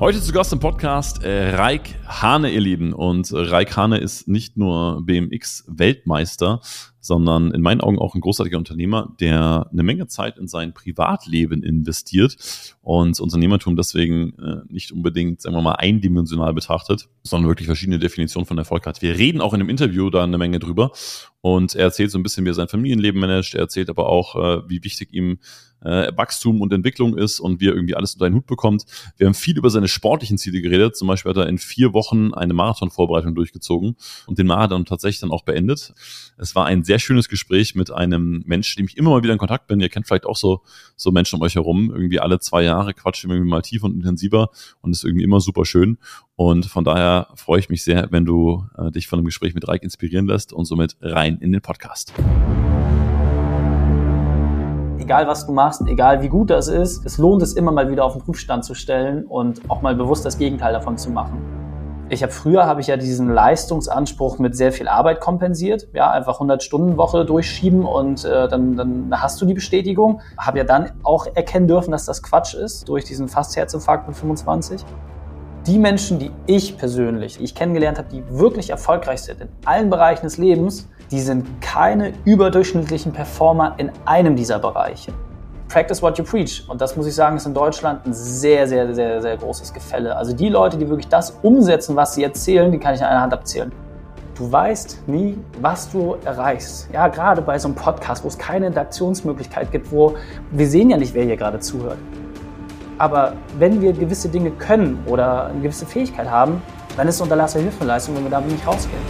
Heute zu Gast im Podcast Rayk Hahne, ihr Lieben. Und Rayk Hahne ist nicht nur BMX-Weltmeister, sondern in meinen Augen auch ein großartiger Unternehmer, der eine Menge Zeit in sein Privatleben investiert und Unternehmertum deswegen nicht unbedingt, sagen wir mal, eindimensional betrachtet, sondern wirklich verschiedene Definitionen von Erfolg hat. Wir reden auch in einem Interview da eine Menge drüber und er erzählt so ein bisschen, wie er sein Familienleben managt, er erzählt aber auch, wie wichtig ihm Wachstum und Entwicklung ist und wie er irgendwie alles unter einen Hut bekommt. Wir haben viel über seine sportlichen Ziele geredet. Zum Beispiel hat er in 4 Wochen eine Marathonvorbereitung durchgezogen und den Marathon tatsächlich dann auch beendet. Es war ein sehr schönes Gespräch mit einem Menschen, dem ich immer mal wieder in Kontakt bin. Ihr kennt vielleicht auch so Menschen um euch herum. Irgendwie alle 2 Jahre quatschen wir irgendwie mal tiefer und intensiver und ist irgendwie immer super schön. Und von daher freue ich mich sehr, wenn du dich von einem Gespräch mit Rayk inspirieren lässt und somit rein in den Podcast. Egal was du machst, egal wie gut das ist, es lohnt es immer mal wieder auf den Prüfstand zu stellen und auch mal bewusst das Gegenteil davon zu machen. Früher habe ich ja diesen Leistungsanspruch mit sehr viel Arbeit kompensiert, ja, einfach 100-Stunden-Woche durchschieben und dann hast du die Bestätigung. Habe ja dann auch erkennen dürfen, dass das Quatsch ist, durch diesen Fast-Herzinfarkt mit 25. Die Menschen, die ich persönlich kennengelernt habe, die wirklich erfolgreich sind in allen Bereichen des Lebens, die sind keine überdurchschnittlichen Performer in einem dieser Bereiche. Practice what you preach. Und das muss ich sagen, ist in Deutschland ein sehr, sehr, sehr, sehr großes Gefälle. Also die Leute, die wirklich das umsetzen, was sie erzählen, die kann ich in einer Hand abzählen. Du weißt nie, was du erreichst. Ja, gerade bei so einem Podcast, wo es keine Interaktionsmöglichkeit gibt, wo wir sehen ja nicht, wer hier gerade zuhört. Aber wenn wir gewisse Dinge können oder eine gewisse Fähigkeit haben, dann ist es unterlassene Hilfeleistung, wenn wir damit nicht rausgehen.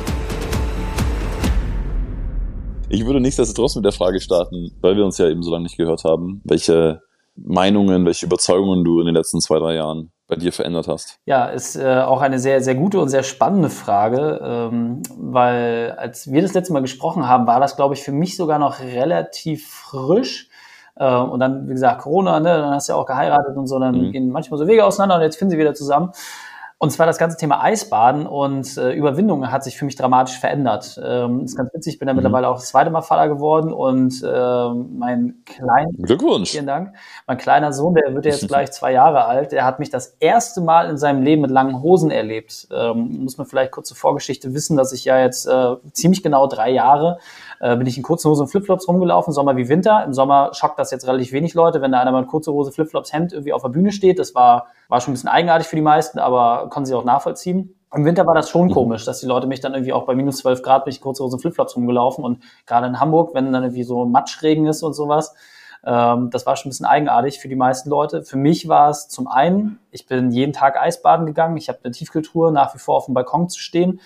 Ich würde nichtsdestotrotz mit der Frage starten, weil wir uns ja eben so lange nicht gehört haben, welche Meinungen, welche Überzeugungen du in den letzten 2-3 Jahren bei dir verändert hast. Ja, ist auch eine sehr, sehr gute und sehr spannende Frage, weil als wir das letzte Mal gesprochen haben, war das, glaube ich, für mich sogar noch relativ frisch. Und dann, wie gesagt, Corona, ne, dann hast du ja auch geheiratet und so, dann gehen manchmal so Wege auseinander und jetzt finden sie wieder zusammen. Und zwar das ganze Thema Eisbaden und Überwindung hat sich für mich dramatisch verändert. Ist ganz witzig, ich bin da mittlerweile auch das 2. Mal Vater geworden und mein kleiner... Glückwunsch! Vielen Dank. Mein kleiner Sohn, der wird jetzt gleich 2 Jahre alt, der hat mich das erste Mal in seinem Leben mit langen Hosen erlebt. Muss man vielleicht kurz zur Vorgeschichte wissen, dass ich ja jetzt ziemlich genau 3 Jahre bin ich in kurzen Hosen und Flipflops rumgelaufen, Sommer wie Winter. Im Sommer schockt das jetzt relativ wenig Leute, wenn da einer mal in kurzer Hose, Flipflops, Hemd irgendwie auf der Bühne steht. Das war schon ein bisschen eigenartig für die meisten, aber konnten sie auch nachvollziehen. Im Winter war das schon komisch, dass die Leute mich dann irgendwie auch bei minus 12 Grad bin ich kurze Hosen und Flipflops rumgelaufen und gerade in Hamburg, wenn dann irgendwie so Matschregen ist und sowas, das war schon ein bisschen eigenartig für die meisten Leute. Für mich war es zum einen, ich bin jeden Tag Eisbaden gegangen, ich habe eine Tiefkühltruhe, nach wie vor auf dem Balkon zu stehen,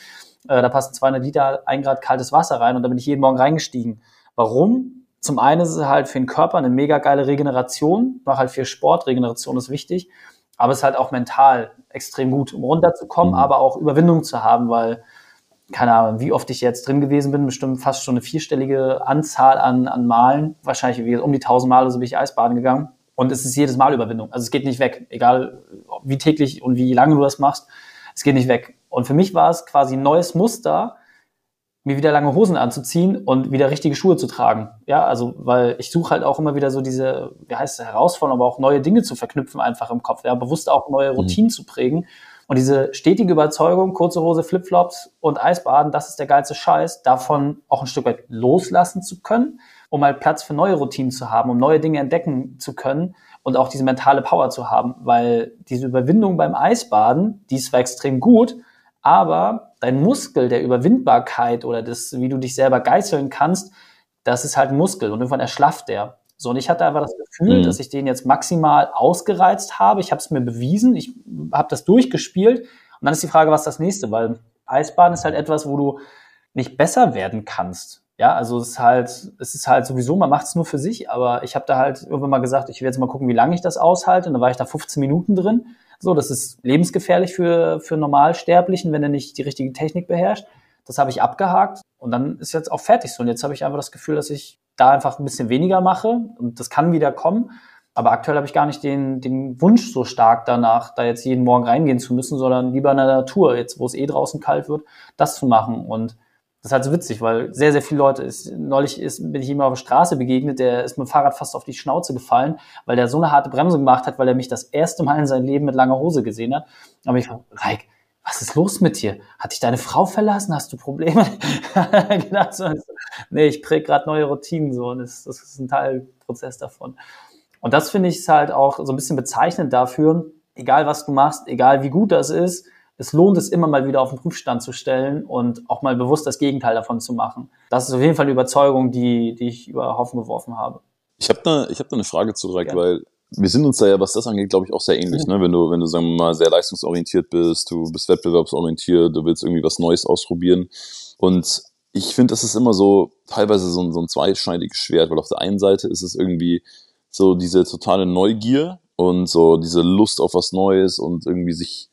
da passen 200 Liter 1 Grad kaltes Wasser rein und da bin ich jeden Morgen reingestiegen. Warum? Zum einen ist es halt für den Körper eine mega geile Regeneration, mache halt viel Sport, Regeneration ist wichtig, aber es ist halt auch mental extrem gut, um runterzukommen, aber auch Überwindung zu haben, weil, keine Ahnung, wie oft ich jetzt drin gewesen bin, bestimmt fast schon eine 4-stellige Anzahl an Malen, wahrscheinlich um die 1000 Mal, so bin ich Eisbaden gegangen und es ist jedes Mal Überwindung, also es geht nicht weg, egal wie täglich und wie lange du das machst, es geht nicht weg und für mich war es quasi ein neues Muster, mir wieder lange Hosen anzuziehen und wieder richtige Schuhe zu tragen. Ja, also, weil ich suche halt auch immer wieder so diese, Herausforderung, aber auch neue Dinge zu verknüpfen einfach im Kopf, ja, bewusst auch neue Routinen zu prägen. Und diese stetige Überzeugung, kurze Hose, Flipflops und Eisbaden, das ist der geilste Scheiß, davon auch ein Stück weit loslassen zu können, um halt Platz für neue Routinen zu haben, um neue Dinge entdecken zu können und auch diese mentale Power zu haben, weil diese Überwindung beim Eisbaden, die ist zwar extrem gut, aber dein Muskel der Überwindbarkeit oder das, wie du dich selber geißeln kannst, das ist halt ein Muskel und irgendwann erschlafft der. So, und ich hatte einfach das Gefühl, dass ich den jetzt maximal ausgereizt habe. Ich habe es mir bewiesen, ich habe das durchgespielt. Und dann ist die Frage, was ist das nächste? Weil Eisbaden ist halt etwas, wo du nicht besser werden kannst. Ja, also es ist halt sowieso, man macht es nur für sich. Aber ich habe da halt irgendwann mal gesagt, ich will jetzt mal gucken, wie lange ich das aushalte. Und dann war ich da 15 Minuten drin. So, das ist lebensgefährlich für Normalsterblichen, wenn er nicht die richtige Technik beherrscht. Das habe ich abgehakt und dann ist jetzt auch fertig so. Und jetzt habe ich einfach das Gefühl, dass ich da einfach ein bisschen weniger mache und das kann wieder kommen. Aber aktuell habe ich gar nicht den Wunsch so stark danach, da jetzt jeden Morgen reingehen zu müssen, sondern lieber in der Natur, jetzt wo es draußen kalt wird, das zu machen. Und Das ist halt so witzig, weil sehr, sehr viele Leute, bin ich ihm auf der Straße begegnet, der ist mit dem Fahrrad fast auf die Schnauze gefallen, weil der so eine harte Bremse gemacht hat, weil er mich das erste Mal in seinem Leben mit langer Hose gesehen hat. Aber ich war, Rayk, was ist los mit dir? Hat dich deine Frau verlassen? Hast du Probleme? Gedacht, so, nee, ich präge gerade neue Routinen so und das ist ein Teilprozess davon. Und das finde ich ist halt auch so ein bisschen bezeichnend dafür, egal was du machst, egal wie gut das ist, es lohnt es immer mal wieder auf den Prüfstand zu stellen und auch mal bewusst das Gegenteil davon zu machen. Das ist auf jeden Fall eine Überzeugung, die ich über Haufen geworfen habe. Ich hab da eine Frage zu Rayk, weil wir sind uns da ja, was das angeht, glaube ich, auch sehr ähnlich. Ne? Wenn du, sagen wir mal, sehr leistungsorientiert bist, du bist wettbewerbsorientiert, du willst irgendwie was Neues ausprobieren. Und ich finde, das ist immer so teilweise so ein zweischneidiges Schwert, weil auf der einen Seite ist es irgendwie so diese totale Neugier und so diese Lust auf was Neues und irgendwie sich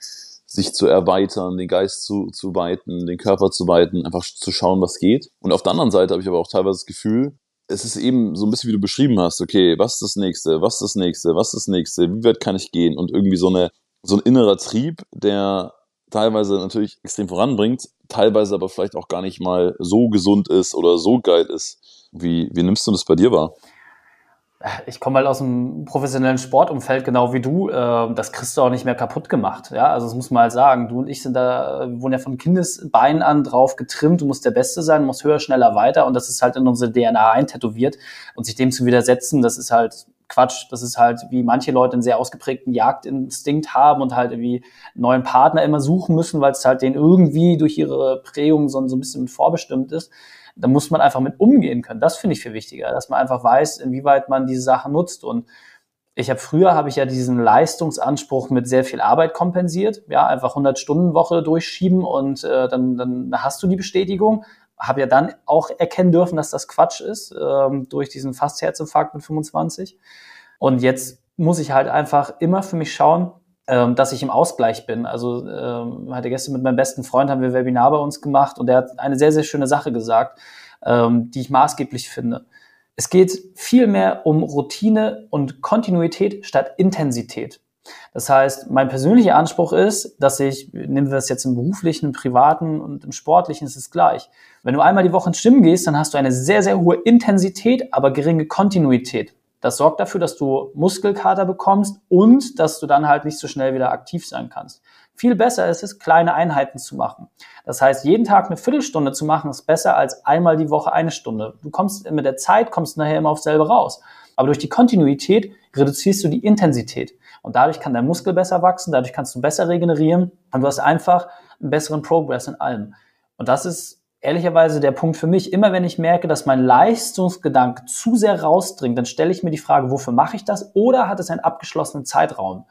zu erweitern, den Geist zu weiten, den Körper zu weiten, einfach zu schauen, was geht. Und auf der anderen Seite habe ich aber auch teilweise das Gefühl, es ist eben so ein bisschen, wie du beschrieben hast, okay, was ist das Nächste, was ist das Nächste, was ist das Nächste, wie weit kann ich gehen? Und irgendwie so ein innerer Trieb, der teilweise natürlich extrem voranbringt, teilweise aber vielleicht auch gar nicht mal so gesund ist oder so geil ist. Wie nimmst du das bei dir wahr? Ich komme halt aus einem professionellen Sportumfeld, genau wie du. Das kriegst du auch nicht mehr kaputt gemacht. Ja, also das muss man halt sagen. Du und ich wurden ja von Kindesbeinen an drauf getrimmt. Du musst der Beste sein, du musst höher, schneller, weiter. Und das ist halt in unsere DNA eintätowiert. Und sich dem zu widersetzen, das ist halt Quatsch. Das ist halt, wie manche Leute einen sehr ausgeprägten Jagdinstinkt haben und halt irgendwie einen neuen Partner immer suchen müssen, weil es halt denen irgendwie durch ihre Prägung so ein bisschen vorbestimmt ist. Da muss man einfach mit umgehen können. Das finde ich viel wichtiger, dass man einfach weiß, inwieweit man diese Sachen nutzt. Und früher habe ich ja diesen Leistungsanspruch mit sehr viel Arbeit kompensiert. Ja, einfach 100-Stunden-Woche durchschieben und dann hast du die Bestätigung. Habe ja dann auch erkennen dürfen, dass das Quatsch ist, durch diesen Fast-Herzinfarkt mit 25. Und jetzt muss ich halt einfach immer für mich schauen, dass ich im Ausgleich bin. Also hatte gestern mit meinem besten Freund, haben wir ein Webinar bei uns gemacht und der hat eine sehr, sehr schöne Sache gesagt, die ich maßgeblich finde. Es geht viel mehr um Routine und Kontinuität statt Intensität. Das heißt, mein persönlicher Anspruch ist, dass ich, nehmen wir das jetzt im beruflichen, im privaten und im sportlichen, ist es gleich. Wenn du einmal die Woche ins Gym gehst, dann hast du eine sehr, sehr hohe Intensität, aber geringe Kontinuität. Das sorgt dafür, dass du Muskelkater bekommst und dass du dann halt nicht so schnell wieder aktiv sein kannst. Viel besser ist es, kleine Einheiten zu machen. Das heißt, jeden Tag eine Viertelstunde zu machen, ist besser als einmal die Woche eine Stunde. Du kommst mit der Zeit, kommst nachher immer aufs selbe raus. Aber durch die Kontinuität reduzierst du die Intensität. Und dadurch kann dein Muskel besser wachsen, dadurch kannst du besser regenerieren und du hast einfach einen besseren Progress in allem. Und das ist ehrlicherweise der Punkt für mich, immer wenn ich merke, dass mein Leistungsgedanke zu sehr rausdringt, dann stelle ich mir die Frage, wofür mache ich das? Oder hat es einen abgeschlossenen Zeitraum?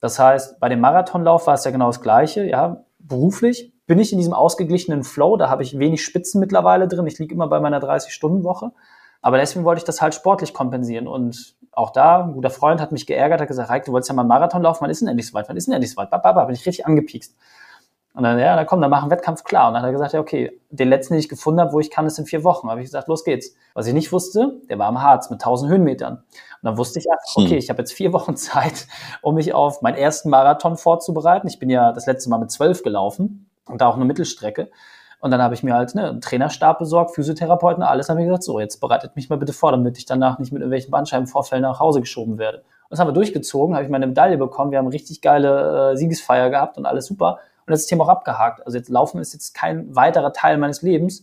Das heißt, bei dem Marathonlauf war es ja genau das Gleiche. Ja, beruflich bin ich in diesem ausgeglichenen Flow, da habe ich wenig Spitzen mittlerweile drin. Ich liege immer bei meiner 30-Stunden-Woche. Aber deswegen wollte ich das halt sportlich kompensieren. Und auch da, ein guter Freund hat mich geärgert, hat gesagt, Rayk, du wolltest ja mal einen Marathon laufen, wann ist denn endlich so weit? Wann ist denn endlich so weit? Bababa, bin ich richtig angepiekst. Und dann, ja, dann machen wir Wettkampf klar. Und dann hat er gesagt, ja, okay, den letzten, den ich gefunden habe, wo ich kann, ist in 4 Wochen. Da habe ich gesagt, los geht's. Was ich nicht wusste, der war am Harz mit 1000 Höhenmetern. Und dann wusste ich, okay, ich habe jetzt 4 Wochen Zeit, um mich auf meinen ersten Marathon vorzubereiten. Ich bin ja das letzte Mal mit 12 gelaufen und da auch eine Mittelstrecke. Und dann habe ich mir halt einen Trainerstab besorgt, Physiotherapeuten, alles. Dann habe ich gesagt, so, jetzt bereitet mich mal bitte vor, damit ich danach nicht mit irgendwelchen Bandscheibenvorfällen nach Hause geschoben werde. Und das haben wir durchgezogen, habe ich meine Medaille bekommen. Wir haben eine richtig geile Siegesfeier gehabt und alles super. Und das Thema auch abgehakt. Also jetzt Laufen ist jetzt kein weiterer Teil meines Lebens,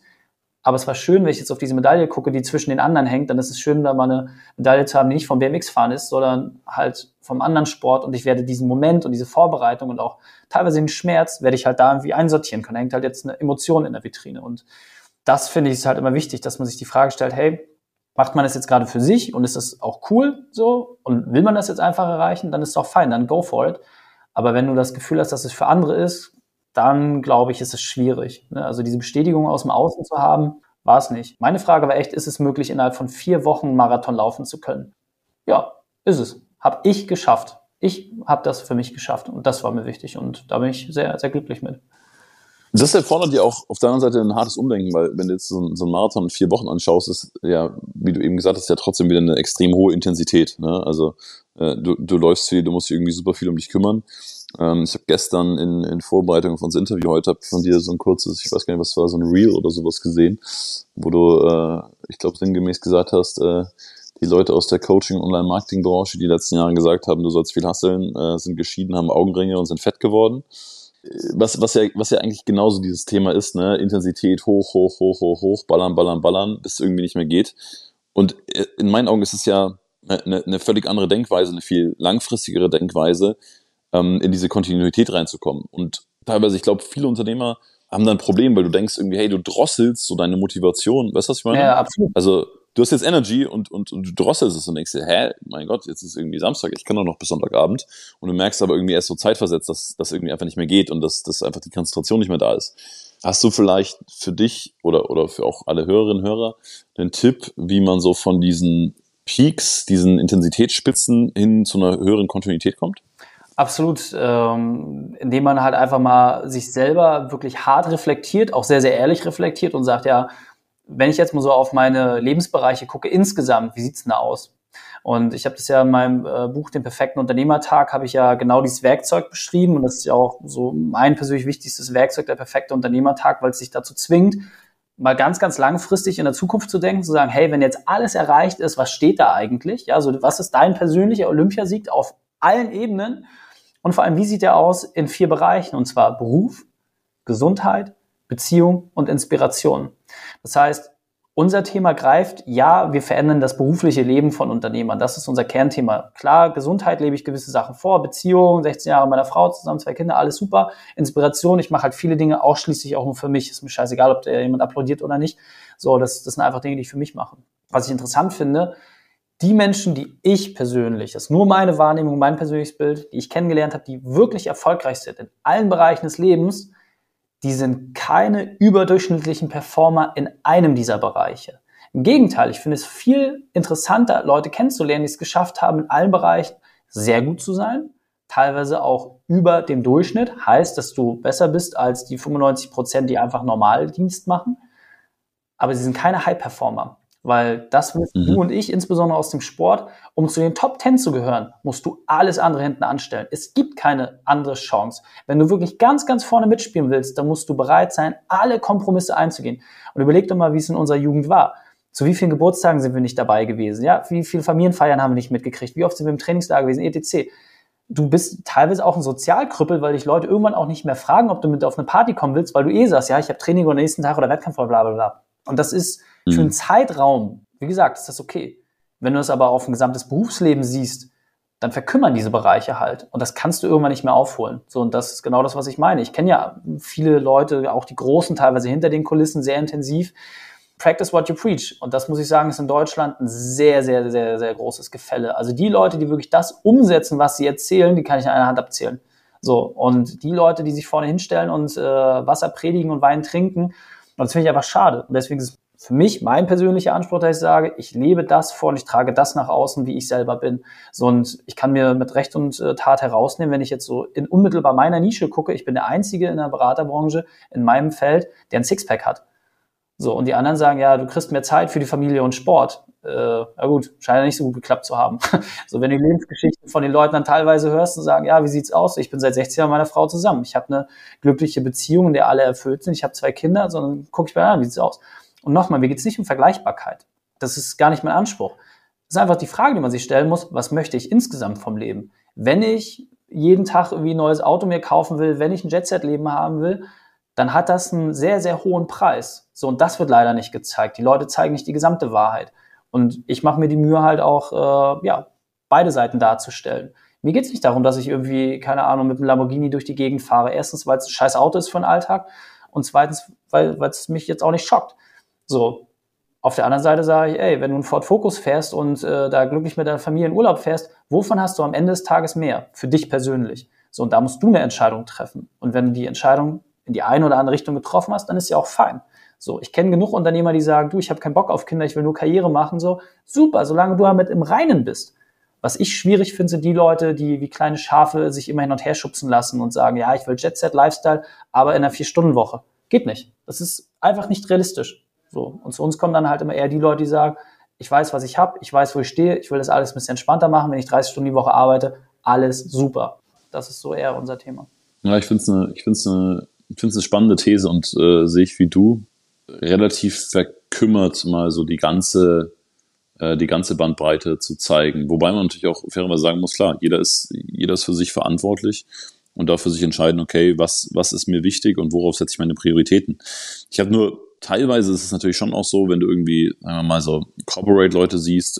aber es war schön, wenn ich jetzt auf diese Medaille gucke, die zwischen den anderen hängt, dann ist es schön, da mal eine Medaille zu haben, die nicht vom BMX-Fahren ist, sondern halt vom anderen Sport und ich werde diesen Moment und diese Vorbereitung und auch teilweise den Schmerz, werde ich halt da irgendwie einsortieren können. Da hängt halt jetzt eine Emotion in der Vitrine und das finde ich ist halt immer wichtig, dass man sich die Frage stellt, hey, macht man das jetzt gerade für sich und ist das auch cool so und will man das jetzt einfach erreichen, dann ist es auch fein, dann go for it. Aber wenn du das Gefühl hast, dass es für andere ist, dann glaube ich, ist es schwierig. Also diese Bestätigung aus dem Außen zu haben, war es nicht. Meine Frage war echt, ist es möglich, innerhalb von 4 Wochen Marathon laufen zu können? Ja, ist es. Habe ich geschafft. Ich habe das für mich geschafft und das war mir wichtig und da bin ich sehr, sehr glücklich mit. Das erfordert ja auch auf der anderen Seite ein hartes Umdenken, weil wenn du jetzt so einen Marathon in 4 Wochen anschaust, ist ja, wie du eben gesagt hast, ja trotzdem wieder eine extrem hohe Intensität. Ne? Also du läufst viel, du musst dich irgendwie super viel um dich kümmern. Ich habe gestern in Vorbereitung auf unser Interview heute von dir so ein kurzes, ich weiß gar nicht, was war, so ein Reel oder sowas gesehen, wo du, ich glaube, sinngemäß gesagt hast, die Leute aus der Coaching- und Online-Marketing-Branche, die letzten Jahre gesagt haben, du sollst viel hustlen, sind geschieden, haben Augenringe und sind fett geworden. Was ja eigentlich genauso dieses Thema ist, ne? Intensität hoch, ballern, bis es irgendwie nicht mehr geht. Und in meinen Augen ist es ja eine völlig andere Denkweise, eine viel langfristigere Denkweise, in diese Kontinuität reinzukommen. Und teilweise, ich glaube, viele Unternehmer haben da ein Problem, weil du denkst irgendwie, hey, du drosselst so deine Motivation. Weißt du, was ich meine? Ja, absolut. Also du hast jetzt Energy und du drosselst es und denkst dir, hä, mein Gott, jetzt ist irgendwie Samstag, ich kann doch noch bis Sonntagabend. Und du merkst aber irgendwie erst so zeitversetzt, dass das irgendwie einfach nicht mehr geht und dass einfach die Konzentration nicht mehr da ist. Hast du vielleicht für dich oder für auch alle Hörerinnen und Hörer einen Tipp, wie man so von diesen Peaks, diesen Intensitätsspitzen hin zu einer höheren Kontinuität kommt? Absolut, indem man halt einfach mal sich selber wirklich hart reflektiert, auch sehr, sehr ehrlich reflektiert und sagt, ja, wenn ich jetzt mal so auf meine Lebensbereiche gucke insgesamt, wie sieht's denn da aus? Und ich habe das ja in meinem Buch, den perfekten Unternehmertag, habe ich ja genau dieses Werkzeug beschrieben und das ist ja auch so mein persönlich wichtigstes Werkzeug, der perfekte Unternehmertag, weil es dich dazu zwingt, mal ganz, ganz langfristig in der Zukunft zu denken, zu sagen, hey, wenn jetzt alles erreicht ist, was steht da eigentlich? Ja, so, was ist dein persönlicher Olympiasieg auf allen Ebenen? Und vor allem, wie sieht der aus in 4 Bereichen? Und zwar Beruf, Gesundheit, Beziehung und Inspiration. Das heißt, unser Thema greift, ja, wir verändern das berufliche Leben von Unternehmern. Das ist unser Kernthema. Klar, Gesundheit lebe ich gewisse Sachen vor, Beziehung, 16 Jahre mit meiner Frau zusammen, 2 Kinder, alles super. Inspiration, ich mache halt viele Dinge ausschließlich auch nur für mich. Ist mir scheißegal, ob da jemand applaudiert oder nicht. So, das sind einfach Dinge, die ich für mich mache. Was ich interessant finde, die Menschen, die ich persönlich, das ist nur meine Wahrnehmung, mein persönliches Bild, die ich kennengelernt habe, die wirklich erfolgreich sind in allen Bereichen des Lebens, die sind keine überdurchschnittlichen Performer in einem dieser Bereiche. Im Gegenteil, ich finde es viel interessanter, Leute kennenzulernen, die es geschafft haben, in allen Bereichen sehr gut zu sein, teilweise auch über dem Durchschnitt, heißt, dass du besser bist als die 95%, die einfach normal Dienst machen, aber sie sind keine High-Performer. Weil das wissen du und ich, insbesondere aus dem Sport, um zu den Top 10 zu gehören, musst du alles andere hinten anstellen. Es gibt keine andere Chance. Wenn du wirklich ganz, ganz vorne mitspielen willst, dann musst du bereit sein, alle Kompromisse einzugehen. Und überleg doch mal, wie es in unserer Jugend war. Zu wie vielen Geburtstagen sind wir nicht dabei gewesen? Ja, wie viele Familienfeiern haben wir nicht mitgekriegt? Wie oft sind wir im Trainingslager gewesen? Etc. Du bist teilweise auch ein Sozialkrüppel, weil dich Leute irgendwann auch nicht mehr fragen, ob du mit auf eine Party kommen willst, weil du sagst, ja, ich habe Training am nächsten Tag oder Wettkampf oder bla bla bla. Und das ist für einen Zeitraum, wie gesagt, ist das okay. Wenn du es aber auf ein gesamtes Berufsleben siehst, dann verkümmern diese Bereiche halt. Und das kannst du irgendwann nicht mehr aufholen. So, und das ist genau das, was ich meine. Ich kenne ja viele Leute, auch die Großen, teilweise hinter den Kulissen, sehr intensiv. Practice what you preach. Und das muss ich sagen, ist in Deutschland ein sehr, sehr, sehr, sehr großes Gefälle. Also die Leute, die wirklich das umsetzen, was sie erzählen, die kann ich in einer Hand abzählen. So, und die Leute, die sich vorne hinstellen und Wasser predigen und Wein trinken, und das finde ich einfach schade. Und deswegen ist es für mich mein persönlicher Anspruch, dass ich sage, ich lebe das vor und ich trage das nach außen, wie ich selber bin. So, und ich kann mir mit Recht und Tat herausnehmen, wenn ich jetzt so in unmittelbar meiner Nische gucke, ich bin der Einzige in der Beraterbranche, in meinem Feld, der ein Sixpack hat. So, und die anderen sagen, ja, du kriegst mehr Zeit für die Familie und Sport. Na gut, scheint ja nicht so gut geklappt zu haben. So, wenn du die Lebensgeschichten von den Leuten dann teilweise hörst und sagen, ja, wie sieht's aus? Ich bin seit 16 Jahren mit meiner Frau zusammen. Ich habe eine glückliche Beziehung, in der alle erfüllt sind. Ich habe 2 Kinder, sondern gucke ich mir an, wie sieht's aus? Und nochmal, mir geht's nicht um Vergleichbarkeit. Das ist gar nicht mein Anspruch. Das ist einfach die Frage, die man sich stellen muss, was möchte ich insgesamt vom Leben? Wenn ich jeden Tag irgendwie ein neues Auto mir kaufen will, wenn ich ein Jet-Set-Leben haben will, dann hat das einen sehr, sehr hohen Preis. So, und das wird leider nicht gezeigt. Die Leute zeigen nicht die gesamte Wahrheit. Und ich mache mir die Mühe halt auch, beide Seiten darzustellen. Mir geht es nicht darum, dass ich irgendwie, keine Ahnung, mit einem Lamborghini durch die Gegend fahre. Erstens, weil es ein scheiß Auto ist für den Alltag. Und zweitens, weil es mich jetzt auch nicht schockt. So, auf der anderen Seite sage ich, ey, wenn du einen Ford Focus fährst und da glücklich mit deiner Familie in Urlaub fährst, wovon hast du am Ende des Tages mehr? Für dich persönlich. So, und da musst du eine Entscheidung treffen. Und wenn du die Entscheidung in die eine oder andere Richtung getroffen hast, dann ist ja auch fein. So, ich kenne genug Unternehmer, die sagen, du, ich habe keinen Bock auf Kinder, ich will nur Karriere machen. So, super, solange du damit im Reinen bist. Was ich schwierig finde, sind die Leute, die wie kleine Schafe sich immer hin und her schubsen lassen und sagen, ja, ich will Jet-Set-Lifestyle, aber in einer 4-Stunden-Woche. Geht nicht. Das ist einfach nicht realistisch. So, und zu uns kommen dann halt immer eher die Leute, die sagen, ich weiß, was ich habe, ich weiß, wo ich stehe, ich will das alles ein bisschen entspannter machen, wenn ich 30 Stunden die Woche arbeite, alles super. das ist so eher unser Thema. Ja, ich finde es eine spannende These und sehe ich wie du relativ verkümmert, mal so die ganze Bandbreite zu zeigen. Wobei man natürlich auch fairerweise sagen muss, klar, jeder ist für sich verantwortlich und darf für sich entscheiden, okay, was ist mir wichtig und worauf setze ich meine Prioritäten. Ich habe nur, teilweise ist es natürlich schon auch so, wenn du irgendwie, sagen wir mal, so Corporate-Leute siehst,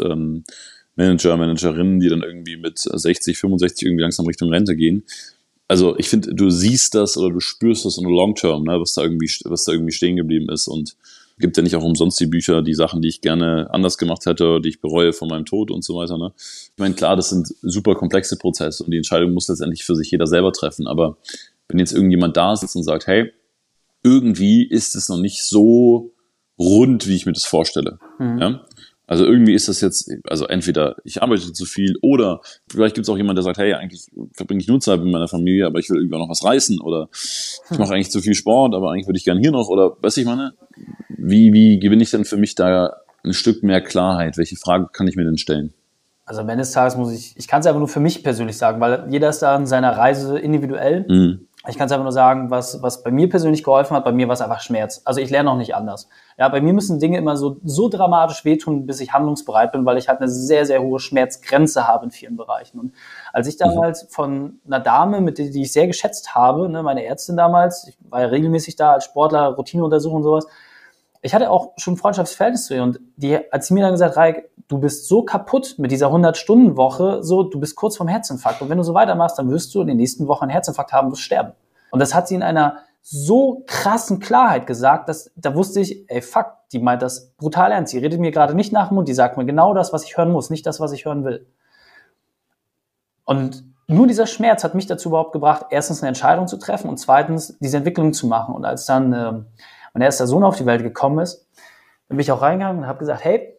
Manager, Managerinnen, die dann irgendwie mit 60, 65 irgendwie langsam Richtung Rente gehen. Also ich finde, du siehst das oder du spürst das in der Long-Term, ne, was da irgendwie stehen geblieben ist, und gibt ja nicht auch umsonst die Bücher, die Sachen, die ich gerne anders gemacht hätte, die ich bereue von meinem Tod und so weiter. Ne? Ich meine, klar, das sind super komplexe Prozesse und die Entscheidung muss letztendlich für sich jeder selber treffen. Aber wenn jetzt irgendjemand da sitzt und sagt, hey, irgendwie ist es noch nicht so rund, wie ich mir das vorstelle. Mhm. Ja? Also irgendwie ist das jetzt, also entweder ich arbeite zu viel oder vielleicht gibt es auch jemanden, der sagt, hey, eigentlich verbringe ich nur Zeit mit meiner Familie, aber ich will irgendwie auch noch was reißen, oder ich mache eigentlich zu viel Sport, aber eigentlich würde ich gerne hier noch, oder weiß ich meine, wie gewinne ich denn für mich da ein Stück mehr Klarheit? Welche Frage kann ich mir denn stellen? Also am Ende des Tages ich kann es einfach nur für mich persönlich sagen, weil jeder ist da in seiner Reise individuell. Mhm. Ich kann es einfach nur sagen, was bei mir persönlich geholfen hat, bei mir war es einfach Schmerz. Also ich lerne auch nicht anders. Ja, bei mir müssen Dinge immer so dramatisch wehtun, bis ich handlungsbereit bin, weil ich halt eine sehr, sehr hohe Schmerzgrenze habe in vielen Bereichen. Und als ich damals von einer Dame, die ich sehr geschätzt habe, ne, meine Ärztin damals, ich war ja regelmäßig da als Sportler, Routineuntersuchung und sowas, ich hatte auch schon ein Freundschaftsverhältnis zu ihr, und als sie mir dann gesagt hat, Rayk, du bist so kaputt mit dieser 100-Stunden-Woche, du bist kurz vorm Herzinfarkt, und wenn du so weitermachst, dann wirst du in den nächsten Wochen einen Herzinfarkt haben, wirst sterben. Und das hat sie in einer so krassen Klarheit gesagt, dass da wusste ich, ey, fuck, die meint das brutal ernst, die redet mir gerade nicht nach dem Mund, die sagt mir genau das, was ich hören muss, nicht das, was ich hören will. Und nur dieser Schmerz hat mich dazu überhaupt gebracht, erstens eine Entscheidung zu treffen und zweitens diese Entwicklung zu machen. Und als dann mein erster Sohn auf die Welt gekommen ist, bin ich auch reingegangen und habe gesagt, hey,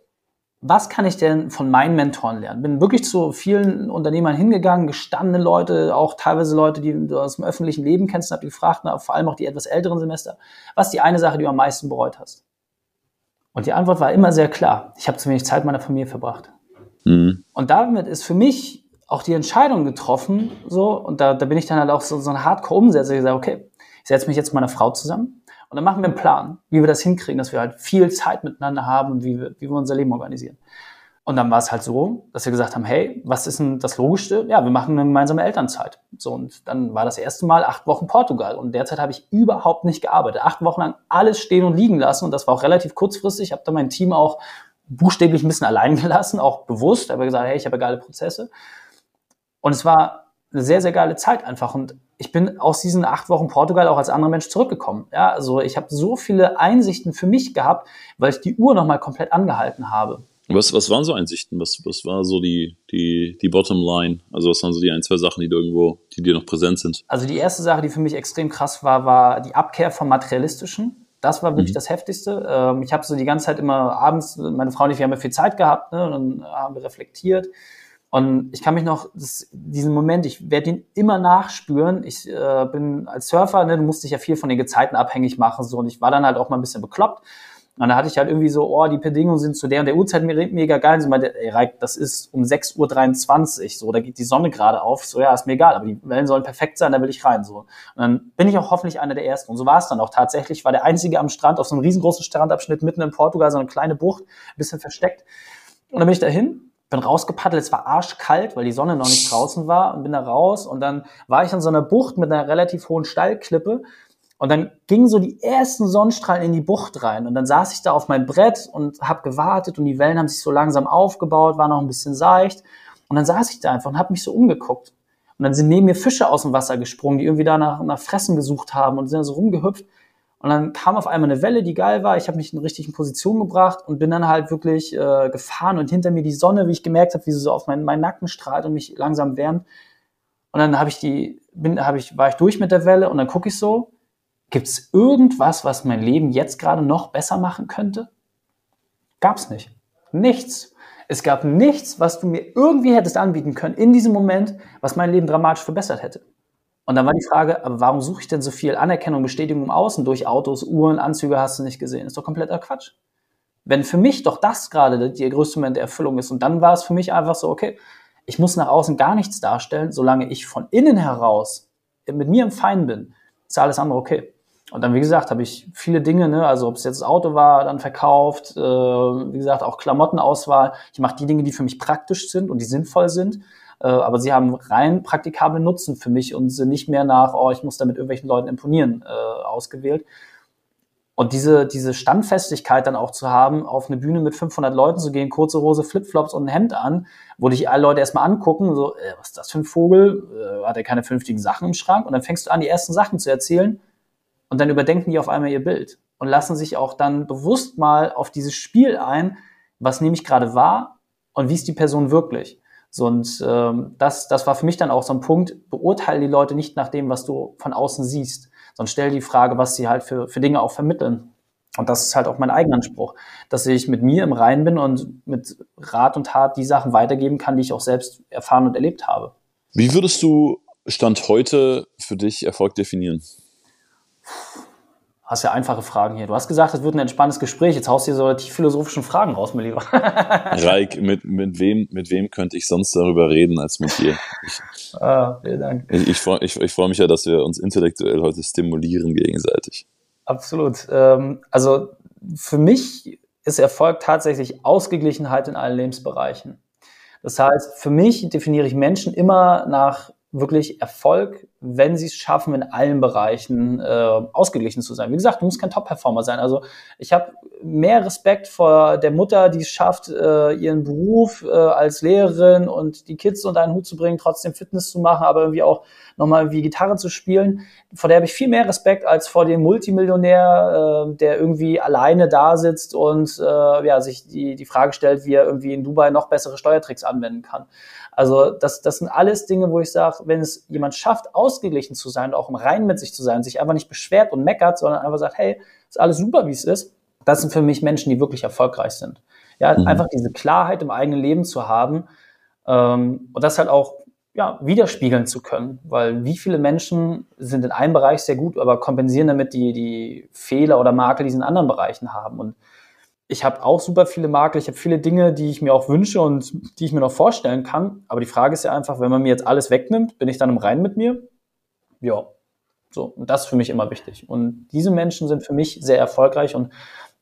was kann ich denn von meinen Mentoren lernen? Bin wirklich zu vielen Unternehmern hingegangen, gestandene Leute, auch teilweise Leute, die du aus dem öffentlichen Leben kennst, und habe die gefragt, vor allem auch die etwas älteren Semester, was ist die eine Sache, die du am meisten bereut hast? Und die Antwort war immer sehr klar: Ich habe zu wenig Zeit meiner Familie verbracht. Mhm. Und damit ist für mich auch die Entscheidung getroffen, so, und da bin ich dann halt auch so ein Hardcore-Umsetzer, ich sage, okay, ich setze mich jetzt mit meiner Frau zusammen. Und dann machen wir einen Plan, wie wir das hinkriegen, dass wir halt viel Zeit miteinander haben und wie wir unser Leben organisieren. Und dann war es halt so, dass wir gesagt haben, hey, was ist denn das Logischste? Ja, wir machen eine gemeinsame Elternzeit. So, und dann war das erste Mal 8 Wochen Portugal. Und derzeit habe ich überhaupt nicht gearbeitet. 8 Wochen lang alles stehen und liegen lassen. Und das war auch relativ kurzfristig. Ich habe dann mein Team auch buchstäblich ein bisschen allein gelassen, auch bewusst. Da habe ich gesagt, hey, ich habe ja geile Prozesse. Und es war eine sehr, sehr geile Zeit einfach. Und ich bin aus diesen 8 Wochen Portugal auch als anderer Mensch zurückgekommen. Ja, also ich habe so viele Einsichten für mich gehabt, weil ich die Uhr nochmal komplett angehalten habe. Was waren so Einsichten? Was war so die Bottomline? Also was waren so die 1, 2 Sachen, die dir noch präsent sind? Also die erste Sache, die für mich extrem krass war die Abkehr vom Materialistischen. Das war wirklich das Heftigste. Ich habe so die ganze Zeit immer abends, meine Frau und ich, wir haben ja viel Zeit gehabt, ne? Und dann haben wir reflektiert. Und ich kann mich noch, diesen Moment, ich werde ihn immer nachspüren. Ich bin als Surfer, ne, du musst dich ja viel von den Gezeiten abhängig machen, so, und ich war dann halt auch mal ein bisschen bekloppt. Und dann hatte ich halt irgendwie so, die Bedingungen sind zu der und der Uhrzeit mega geil. Und sie meinte, ey, Rayk, das ist um 6:23 Uhr, so, da geht die Sonne gerade auf. Ich so, ja, ist mir egal, aber die Wellen sollen perfekt sein, da will ich rein, so. Und dann bin ich auch hoffentlich einer der Ersten. Und so war es dann auch tatsächlich. Ich war der Einzige am Strand, auf so einem riesengroßen Strandabschnitt mitten in Portugal, so eine kleine Bucht, ein bisschen versteckt. Und dann bin ich dahin. Bin rausgepaddelt, es war arschkalt, weil die Sonne noch nicht draußen war, und bin da raus, und dann war ich in so einer Bucht mit einer relativ hohen Steilklippe, und dann gingen so die ersten Sonnenstrahlen in die Bucht rein, und dann saß ich da auf meinem Brett und habe gewartet, und die Wellen haben sich so langsam aufgebaut, war noch ein bisschen seicht, und dann saß ich da einfach und habe mich so umgeguckt, und dann sind neben mir Fische aus dem Wasser gesprungen, die irgendwie da nach Fressen gesucht haben und sind da so rumgehüpft, und dann kam auf einmal eine Welle, die geil war. Ich habe mich in richtigen Position gebracht und bin dann halt wirklich gefahren, und hinter mir die Sonne, wie ich gemerkt habe, wie sie so auf meinen Nacken strahlt und mich langsam wärmt. Und dann war ich durch mit der Welle, und dann gucke ich so, gibt's irgendwas, was mein Leben jetzt gerade noch besser machen könnte? Gab's nicht. Nichts. Es gab nichts, was du mir irgendwie hättest anbieten können in diesem Moment, was mein Leben dramatisch verbessert hätte. Und dann war die Frage, aber warum suche ich denn so viel Anerkennung, Bestätigung im Außen durch Autos, Uhren, Anzüge, hast du nicht gesehen? Ist doch kompletter Quatsch. Wenn für mich doch das gerade der größte Moment der Erfüllung ist. Und dann war es für mich einfach so, okay, Ich muss nach außen gar nichts darstellen, solange ich von innen heraus mit mir im Feinen bin, ist alles andere okay. Und dann, wie gesagt, habe ich viele Dinge, ne? Also ob es jetzt das Auto war, dann verkauft, wie gesagt, auch Klamottenauswahl. Ich mache die Dinge, die für mich praktisch sind und die sinnvoll sind, aber sie haben rein praktikablen Nutzen für mich und sind nicht mehr nach, oh, ich muss damit irgendwelchen Leuten imponieren, ausgewählt. Und diese Standfestigkeit dann auch zu haben, auf eine Bühne mit 500 Leuten zu gehen, kurze Hose, Flipflops und ein Hemd an, wo dich alle Leute erstmal angucken, so, was ist das für ein Vogel, hat er keine vernünftigen Sachen im Schrank? Und dann fängst du an, die ersten Sachen zu erzählen und dann überdenken die auf einmal ihr Bild und lassen sich auch dann bewusst mal auf dieses Spiel ein, was nehme ich gerade wahr und wie ist die Person wirklich? So, und das war für mich dann auch so ein Punkt, beurteile die Leute nicht nach dem, was du von außen siehst, sondern stell die Frage, was sie halt für Dinge auch vermitteln. Und das ist halt auch mein eigener Anspruch, dass ich mit mir im Reinen bin und mit Rat und Tat die Sachen weitergeben kann, die ich auch selbst erfahren und erlebt habe. Wie würdest du Stand heute für dich Erfolg definieren? Hast ja einfache Fragen hier. Du hast gesagt, es wird ein entspanntes Gespräch. Jetzt haust du dir so tief philosophischen Fragen raus, mein Lieber. Rayk, mit wem könnte ich sonst darüber reden als mit dir? Vielen Dank. Ich freue mich ja, dass wir uns intellektuell heute stimulieren gegenseitig. Absolut. Also für mich ist Erfolg tatsächlich Ausgeglichenheit in allen Lebensbereichen. Das heißt, für mich definiere ich Menschen immer nach wirklich Erfolg, wenn sie es schaffen, in allen Bereichen ausgeglichen zu sein. Wie gesagt, du musst kein Top-Performer sein. Also ich habe mehr Respekt vor der Mutter, die es schafft, ihren Beruf als Lehrerin und die Kids unter einen Hut zu bringen, trotzdem Fitness zu machen, aber irgendwie auch nochmal wie Gitarre zu spielen. Vor der habe ich viel mehr Respekt als vor dem Multimillionär, der irgendwie alleine da sitzt und sich die Frage stellt, wie er irgendwie in Dubai noch bessere Steuertricks anwenden kann. Also das sind alles Dinge, wo ich sage, wenn es jemand schafft, ausgeglichen zu sein und auch im Reinen mit sich zu sein, sich einfach nicht beschwert und meckert, sondern einfach sagt, hey, ist alles super, wie es ist, das sind für mich Menschen, die wirklich erfolgreich sind. Ja, einfach diese Klarheit im eigenen Leben zu haben und das halt auch widerspiegeln zu können, weil wie viele Menschen sind in einem Bereich sehr gut, aber kompensieren damit die Fehler oder Makel, die sie in anderen Bereichen haben. Und ich habe auch super viele Makel, ich habe viele Dinge, die ich mir auch wünsche und die ich mir noch vorstellen kann. Aber die Frage ist ja einfach, wenn man mir jetzt alles wegnimmt, bin ich dann im Reinen mit mir? Ja, so. Und das ist für mich immer wichtig. Und diese Menschen sind für mich sehr erfolgreich und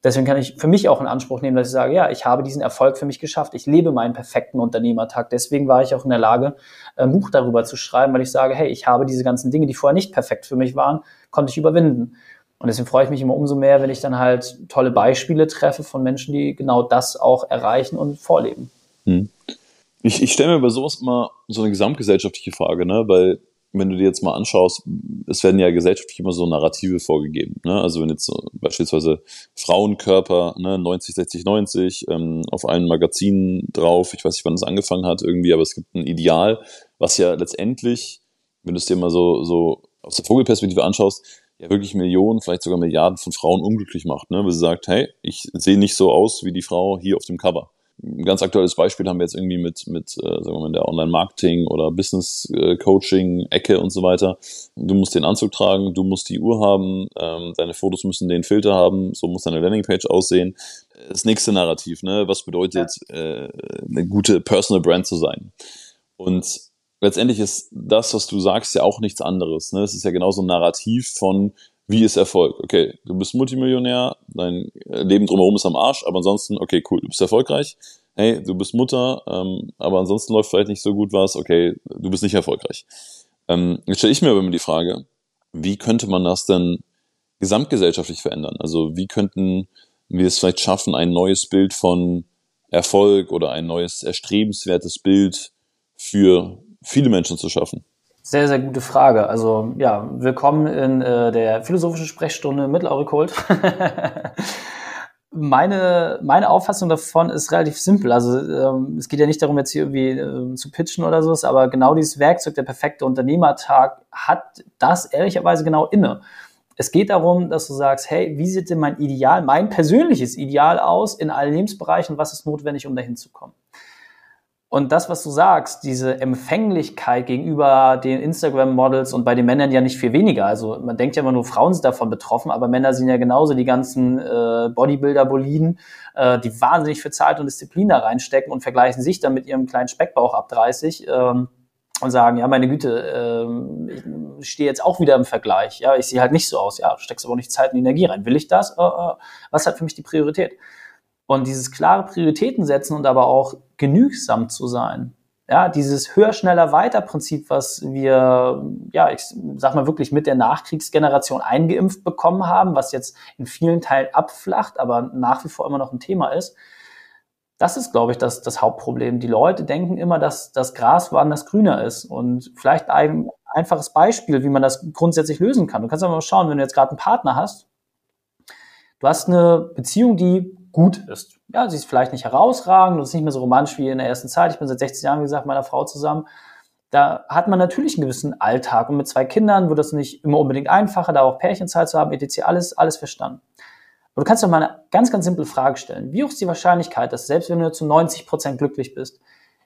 deswegen kann ich für mich auch in Anspruch nehmen, dass ich sage, ja, ich habe diesen Erfolg für mich geschafft. Ich lebe meinen perfekten Unternehmertag. Deswegen war ich auch in der Lage, ein Buch darüber zu schreiben, weil ich sage, hey, ich habe diese ganzen Dinge, die vorher nicht perfekt für mich waren, konnte ich überwinden. Und deswegen freue ich mich immer umso mehr, wenn ich dann halt tolle Beispiele treffe von Menschen, die genau das auch erreichen und vorleben. Hm. Ich stelle mir bei sowas immer so eine gesamtgesellschaftliche Frage, ne? Weil wenn du dir jetzt mal anschaust, es werden ja gesellschaftlich immer so Narrative vorgegeben, ne? Also wenn jetzt so beispielsweise Frauenkörper, ne? 90, 60, 90, auf allen Magazinen drauf, ich weiß nicht, wann es angefangen hat irgendwie, aber es gibt ein Ideal, was ja letztendlich, wenn du es dir mal so aus der Vogelperspektive anschaust, ja wirklich Millionen, vielleicht sogar Milliarden von Frauen unglücklich macht, ne? Weil sie sagt, hey, ich sehe nicht so aus wie die Frau hier auf dem Cover. Ein ganz aktuelles Beispiel haben wir jetzt irgendwie mit der Online-Marketing- oder Business-Coaching-Ecke und so weiter. Du musst den Anzug tragen, du musst die Uhr haben, deine Fotos müssen den Filter haben, so muss deine Landingpage aussehen. Das nächste Narrativ, ne? Was bedeutet, eine gute Personal-Brand zu sein? Und letztendlich ist das, was du sagst, ja auch nichts anderes. Ne? Es ist ja genauso ein Narrativ von, wie ist Erfolg? Okay, du bist Multimillionär, dein Leben drumherum ist am Arsch, aber ansonsten, okay, cool, du bist erfolgreich. Hey, du bist Mutter, aber ansonsten läuft vielleicht nicht so gut was. Okay, du bist nicht erfolgreich. Jetzt stelle ich mir aber immer die Frage, wie könnte man das denn gesamtgesellschaftlich verändern? Also wie könnten wir es vielleicht schaffen, ein neues Bild von Erfolg oder ein neues erstrebenswertes Bild für viele Menschen zu schaffen? Sehr, sehr gute Frage. Also ja, willkommen in der philosophischen Sprechstunde mit Laurikult. Meine Auffassung davon ist relativ simpel. Also es geht ja nicht darum, jetzt hier irgendwie zu pitchen oder so, aber genau dieses Werkzeug, der perfekte Unternehmertag, hat das ehrlicherweise genau inne. Es geht darum, dass du sagst, hey, wie sieht denn mein Ideal, mein persönliches Ideal aus in allen Lebensbereichen, was ist notwendig, um dahin zu kommen? Und das, was du sagst, diese Empfänglichkeit gegenüber den Instagram-Models und bei den Männern ja nicht viel weniger. Also man denkt ja immer nur, Frauen sind davon betroffen, aber Männer sind ja genauso die ganzen Bodybuilder-Boliden, die wahnsinnig viel Zeit und Disziplin da reinstecken und vergleichen sich dann mit ihrem kleinen Speckbauch ab 30 und sagen, ja, meine Güte, ich stehe jetzt auch wieder im Vergleich. Ja, ich sehe halt nicht so aus. Ja, du steckst aber auch nicht Zeit und Energie rein. Will ich das? Was hat für mich die Priorität? Und dieses klare Prioritäten setzen und aber auch genügsam zu sein. Ja, dieses höher, schneller, weiter Prinzip, was wir, ja, ich sag mal wirklich mit der Nachkriegsgeneration eingeimpft bekommen haben, was jetzt in vielen Teilen abflacht, aber nach wie vor immer noch ein Thema ist. Das ist, glaube ich, das Hauptproblem. Die Leute denken immer, dass das Gras woanders grüner ist. Und vielleicht ein einfaches Beispiel, wie man das grundsätzlich lösen kann. Du kannst aber mal schauen, wenn du jetzt gerade einen Partner hast. Du hast eine Beziehung, die gut ist. Ja, sie ist vielleicht nicht herausragend und ist nicht mehr so romantisch wie in der ersten Zeit. Ich bin seit 60 Jahren, wie gesagt, mit meiner Frau zusammen. Da hat man natürlich einen gewissen Alltag. Und mit zwei Kindern wird das nicht immer unbedingt einfacher, da auch Pärchenzeit zu haben, etc. Alles verstanden. Aber du kannst doch mal eine ganz, ganz simple Frage stellen. Wie hoch ist die Wahrscheinlichkeit, dass selbst wenn du zu 90% glücklich bist,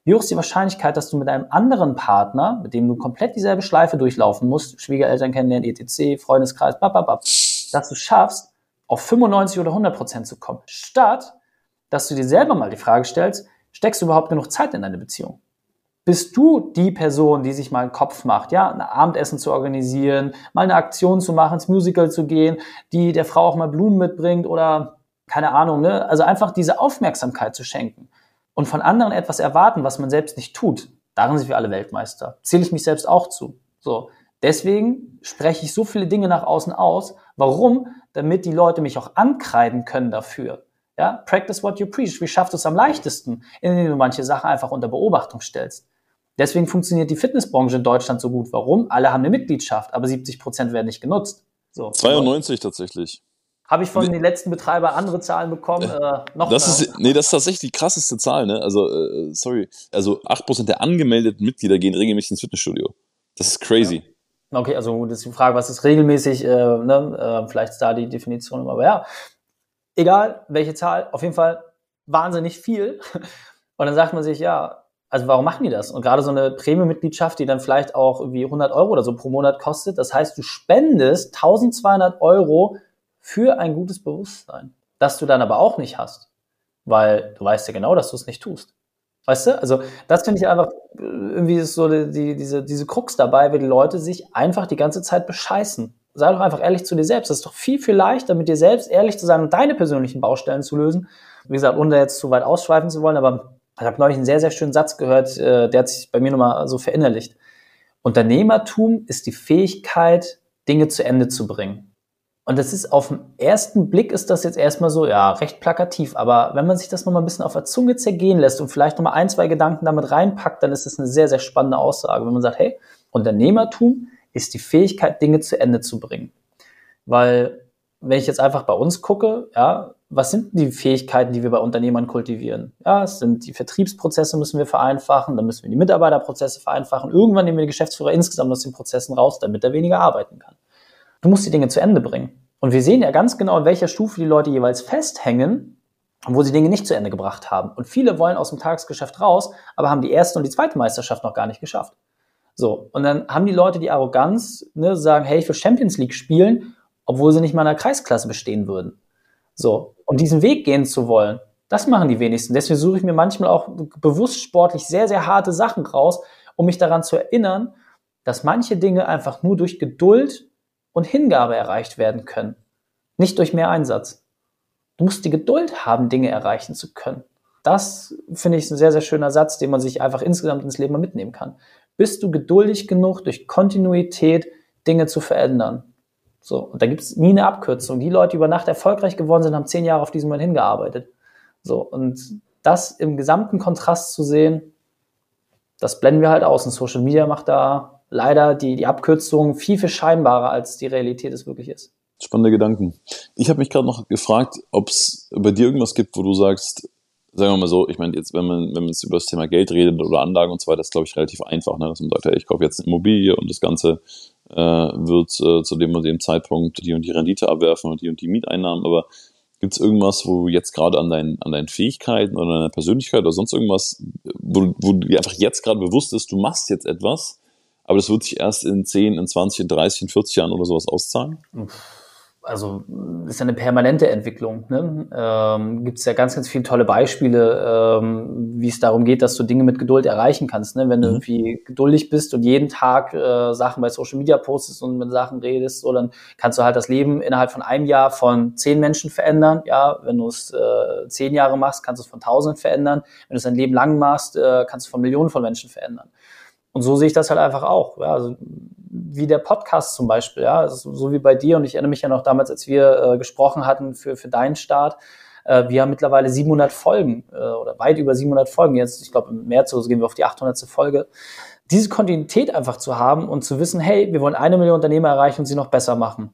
wie hoch ist die Wahrscheinlichkeit, dass du mit einem anderen Partner, mit dem du komplett dieselbe Schleife durchlaufen musst, Schwiegereltern kennenlernen, etc., Freundeskreis, dass du schaffst, auf 95 oder 100% zu kommen, statt, dass du dir selber mal die Frage stellst, steckst du überhaupt genug Zeit in deine Beziehung? Bist du die Person, die sich mal einen Kopf macht, ja, ein Abendessen zu organisieren, mal eine Aktion zu machen, ins Musical zu gehen, die der Frau auch mal Blumen mitbringt oder keine Ahnung, ne? Also einfach diese Aufmerksamkeit zu schenken und von anderen etwas erwarten, was man selbst nicht tut. Darin sind wir alle Weltmeister. Zähle ich mich selbst auch zu. So. Deswegen spreche ich so viele Dinge nach außen aus. Warum? Damit die Leute mich auch ankreiden können dafür. Ja? Practice what you preach. Wie schaffst du es am leichtesten, indem du manche Sachen einfach unter Beobachtung stellst? Deswegen funktioniert die Fitnessbranche in Deutschland so gut. Warum? Alle haben eine Mitgliedschaft, aber 70% werden nicht genutzt. So. 92 tatsächlich. Habe ich von den letzten Betreibern andere Zahlen bekommen? Das ist tatsächlich die krasseste Zahl. Ne? Also, sorry. Also 8% der angemeldeten Mitglieder gehen regelmäßig ins Fitnessstudio. Das ist crazy. Ja. Okay, also gut, ist die Frage, was ist regelmäßig, vielleicht ist da die Definition, aber ja, egal welche Zahl, auf jeden Fall wahnsinnig viel. Und dann sagt man sich, ja, also warum machen die das? Und gerade so eine Premium-Mitgliedschaft, die dann vielleicht auch irgendwie 100 Euro oder so pro Monat kostet, das heißt, du spendest 1200 Euro für ein gutes Bewusstsein, das du dann aber auch nicht hast, weil du weißt ja genau, dass du es nicht tust. Weißt du, also das finde ich einfach irgendwie ist so diese Krux dabei, weil die Leute sich einfach die ganze Zeit bescheißen. Sei doch einfach ehrlich zu dir selbst. Das ist doch viel, viel leichter, mit dir selbst ehrlich zu sein und deine persönlichen Baustellen zu lösen. Wie gesagt, ohne jetzt zu weit ausschweifen zu wollen, aber ich habe neulich einen sehr, sehr schönen Satz gehört, der hat sich bei mir nochmal so verinnerlicht. Unternehmertum ist die Fähigkeit, Dinge zu Ende zu bringen. Und das ist auf den ersten Blick ist das jetzt erstmal so, ja, recht plakativ. Aber wenn man sich das nochmal ein bisschen auf der Zunge zergehen lässt und vielleicht nochmal ein, zwei Gedanken damit reinpackt, dann ist das eine sehr, sehr spannende Aussage. Wenn man sagt, hey, Unternehmertum ist die Fähigkeit, Dinge zu Ende zu bringen. Weil, wenn ich jetzt einfach bei uns gucke, ja, was sind die Fähigkeiten, die wir bei Unternehmern kultivieren? Ja, es sind die Vertriebsprozesse müssen wir vereinfachen, dann müssen wir die Mitarbeiterprozesse vereinfachen. Irgendwann nehmen wir die Geschäftsführer insgesamt aus den Prozessen raus, damit er weniger arbeiten kann. Du musst die Dinge zu Ende bringen. Und wir sehen ja ganz genau, in welcher Stufe die Leute jeweils festhängen, wo sie Dinge nicht zu Ende gebracht haben. Und viele wollen aus dem Tagesgeschäft raus, aber haben die erste und die zweite Meisterschaft noch gar nicht geschafft. So, und dann haben die Leute die Arroganz, ne, sagen, hey, ich will Champions League spielen, obwohl sie nicht mal in der Kreisklasse bestehen würden. So, und diesen Weg gehen zu wollen, das machen die wenigsten. Deswegen suche ich mir manchmal auch bewusst sportlich sehr, sehr harte Sachen raus, um mich daran zu erinnern, dass manche Dinge einfach nur durch Geduld und Hingabe erreicht werden können. Nicht durch mehr Einsatz. Du musst die Geduld haben, Dinge erreichen zu können. Das, finde ich, ist ein sehr, sehr schöner Satz, den man sich einfach insgesamt ins Leben mitnehmen kann. Bist du geduldig genug, durch Kontinuität Dinge zu verändern? So, und da gibt es nie eine Abkürzung. Die Leute, die über Nacht erfolgreich geworden sind, haben 10 Jahre auf diesen Mann hingearbeitet. So, und das im gesamten Kontrast zu sehen, das blenden wir halt aus. Und Social Media macht da leider die Abkürzung viel, viel scheinbarer, als die Realität es wirklich ist. Spannende Gedanken. Ich habe mich gerade noch gefragt, ob es bei dir irgendwas gibt, wo du sagst, sagen wir mal so, ich meine, jetzt, wenn man jetzt über das Thema Geld redet oder Anlagen und so weiter, ist, glaube ich, relativ einfach, ne? Dass man sagt, hey, ich kaufe jetzt eine Immobilie und das Ganze wird zu dem und dem Zeitpunkt die und die Rendite abwerfen und die Mieteinnahmen. Aber Gibt es irgendwas, wo du jetzt gerade an deinen Fähigkeiten oder an deiner Persönlichkeit oder sonst irgendwas, wo dir einfach jetzt gerade bewusst ist, du machst jetzt etwas, aber das wird sich erst in 10, in 20, in 30, in 40 Jahren oder sowas auszahlen? Also ist ja eine permanente Entwicklung. Ne? Gibt es ja ganz, ganz viele tolle Beispiele, wie es darum geht, dass du Dinge mit Geduld erreichen kannst. Ne? Wenn du irgendwie geduldig bist und jeden Tag Sachen bei Social Media postest und mit Sachen redest, so, dann kannst du halt das Leben innerhalb von einem Jahr von 10 Menschen verändern. Ja, wenn du es 10 Jahre machst, kannst du es von 1.000 verändern. Wenn du es dein Leben lang machst, kannst du es von Millionen von Menschen verändern. Und so sehe ich das halt einfach auch. Ja? Also, wie der Podcast zum Beispiel, ja, also so wie bei dir, und ich erinnere mich ja noch damals, als wir gesprochen hatten für deinen Start, wir haben mittlerweile 700 Folgen oder weit über 700 Folgen jetzt, ich glaube im März oder so gehen wir auf die 800. Folge, diese Kontinuität einfach zu haben und zu wissen, hey, wir wollen 1 Million Unternehmer erreichen und sie noch besser machen,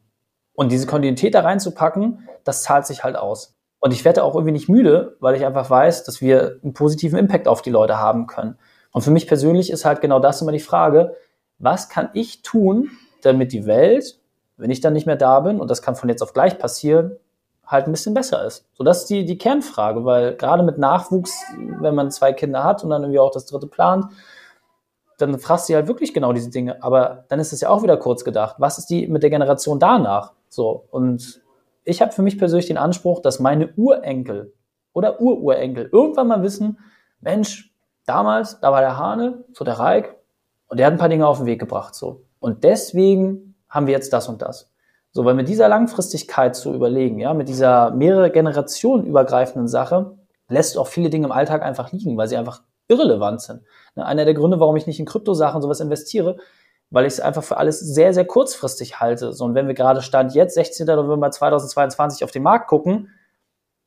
und diese Kontinuität da reinzupacken, das zahlt sich halt aus. Und ich werde auch irgendwie nicht müde, weil ich einfach weiß, dass wir einen positiven Impact auf die Leute haben können. Und für mich persönlich ist halt genau das immer die Frage: Was kann ich tun, damit die Welt, wenn ich dann nicht mehr da bin, und das kann von jetzt auf gleich passieren, halt ein bisschen besser ist? So, das ist die Kernfrage, weil gerade mit Nachwuchs, wenn man 2 Kinder hat und dann irgendwie auch das 3. plant, dann fragst du halt wirklich genau diese Dinge. Aber dann ist es ja auch wieder kurz gedacht. Was ist die mit der Generation danach? So, und ich habe für mich persönlich den Anspruch, dass meine Urenkel oder Ururenkel irgendwann mal wissen, Mensch, damals, da war der Hahne, so der Rayk, und der hat ein paar Dinge auf den Weg gebracht, so. Und deswegen haben wir jetzt das und das. So, weil mit dieser Langfristigkeit zu überlegen, ja, mit dieser mehrere Generationen übergreifenden Sache, lässt auch viele Dinge im Alltag einfach liegen, weil sie einfach irrelevant sind. Einer der Gründe, warum ich nicht in Kryptosachen sowas investiere, weil ich es einfach für alles sehr, sehr kurzfristig halte. So, und wenn wir gerade Stand jetzt, 16. November 2022 auf den Markt gucken,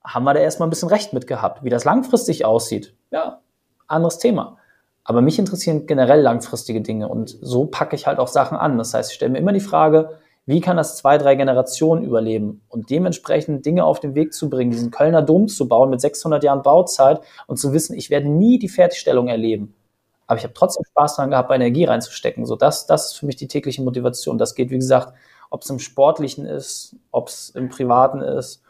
haben wir da erstmal ein bisschen Recht mit gehabt. Wie das langfristig aussieht, ja, anderes Thema. Aber mich interessieren generell langfristige Dinge, und so packe ich halt auch Sachen an. Das heißt, ich stelle mir immer die Frage, wie kann das 2, 3 Generationen überleben, und dementsprechend Dinge auf den Weg zu bringen, diesen Kölner Dom zu bauen mit 600 Jahren Bauzeit und zu wissen, ich werde nie die Fertigstellung erleben. Aber ich habe trotzdem Spaß daran gehabt, Energie reinzustecken. So, das ist für mich die tägliche Motivation. Das geht, wie gesagt, ob es im Sportlichen ist, ob es im Privaten ist.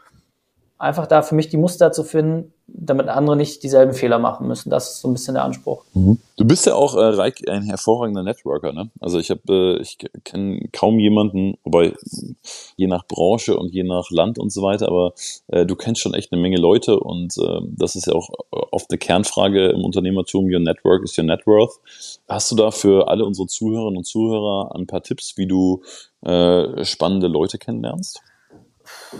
Einfach da für mich die Muster zu finden, damit andere nicht dieselben Fehler machen müssen. Das ist so ein bisschen der Anspruch. Mhm. Du bist ja auch, Rayk, ein hervorragender Networker, ne? Also ich kenne kaum jemanden, wobei je nach Branche und je nach Land und so weiter, aber du kennst schon echt eine Menge Leute, und das ist ja auch oft eine Kernfrage im Unternehmertum: Your Network is your net worth. Hast du da für alle unsere Zuhörerinnen und Zuhörer ein paar Tipps, wie du spannende Leute kennenlernst?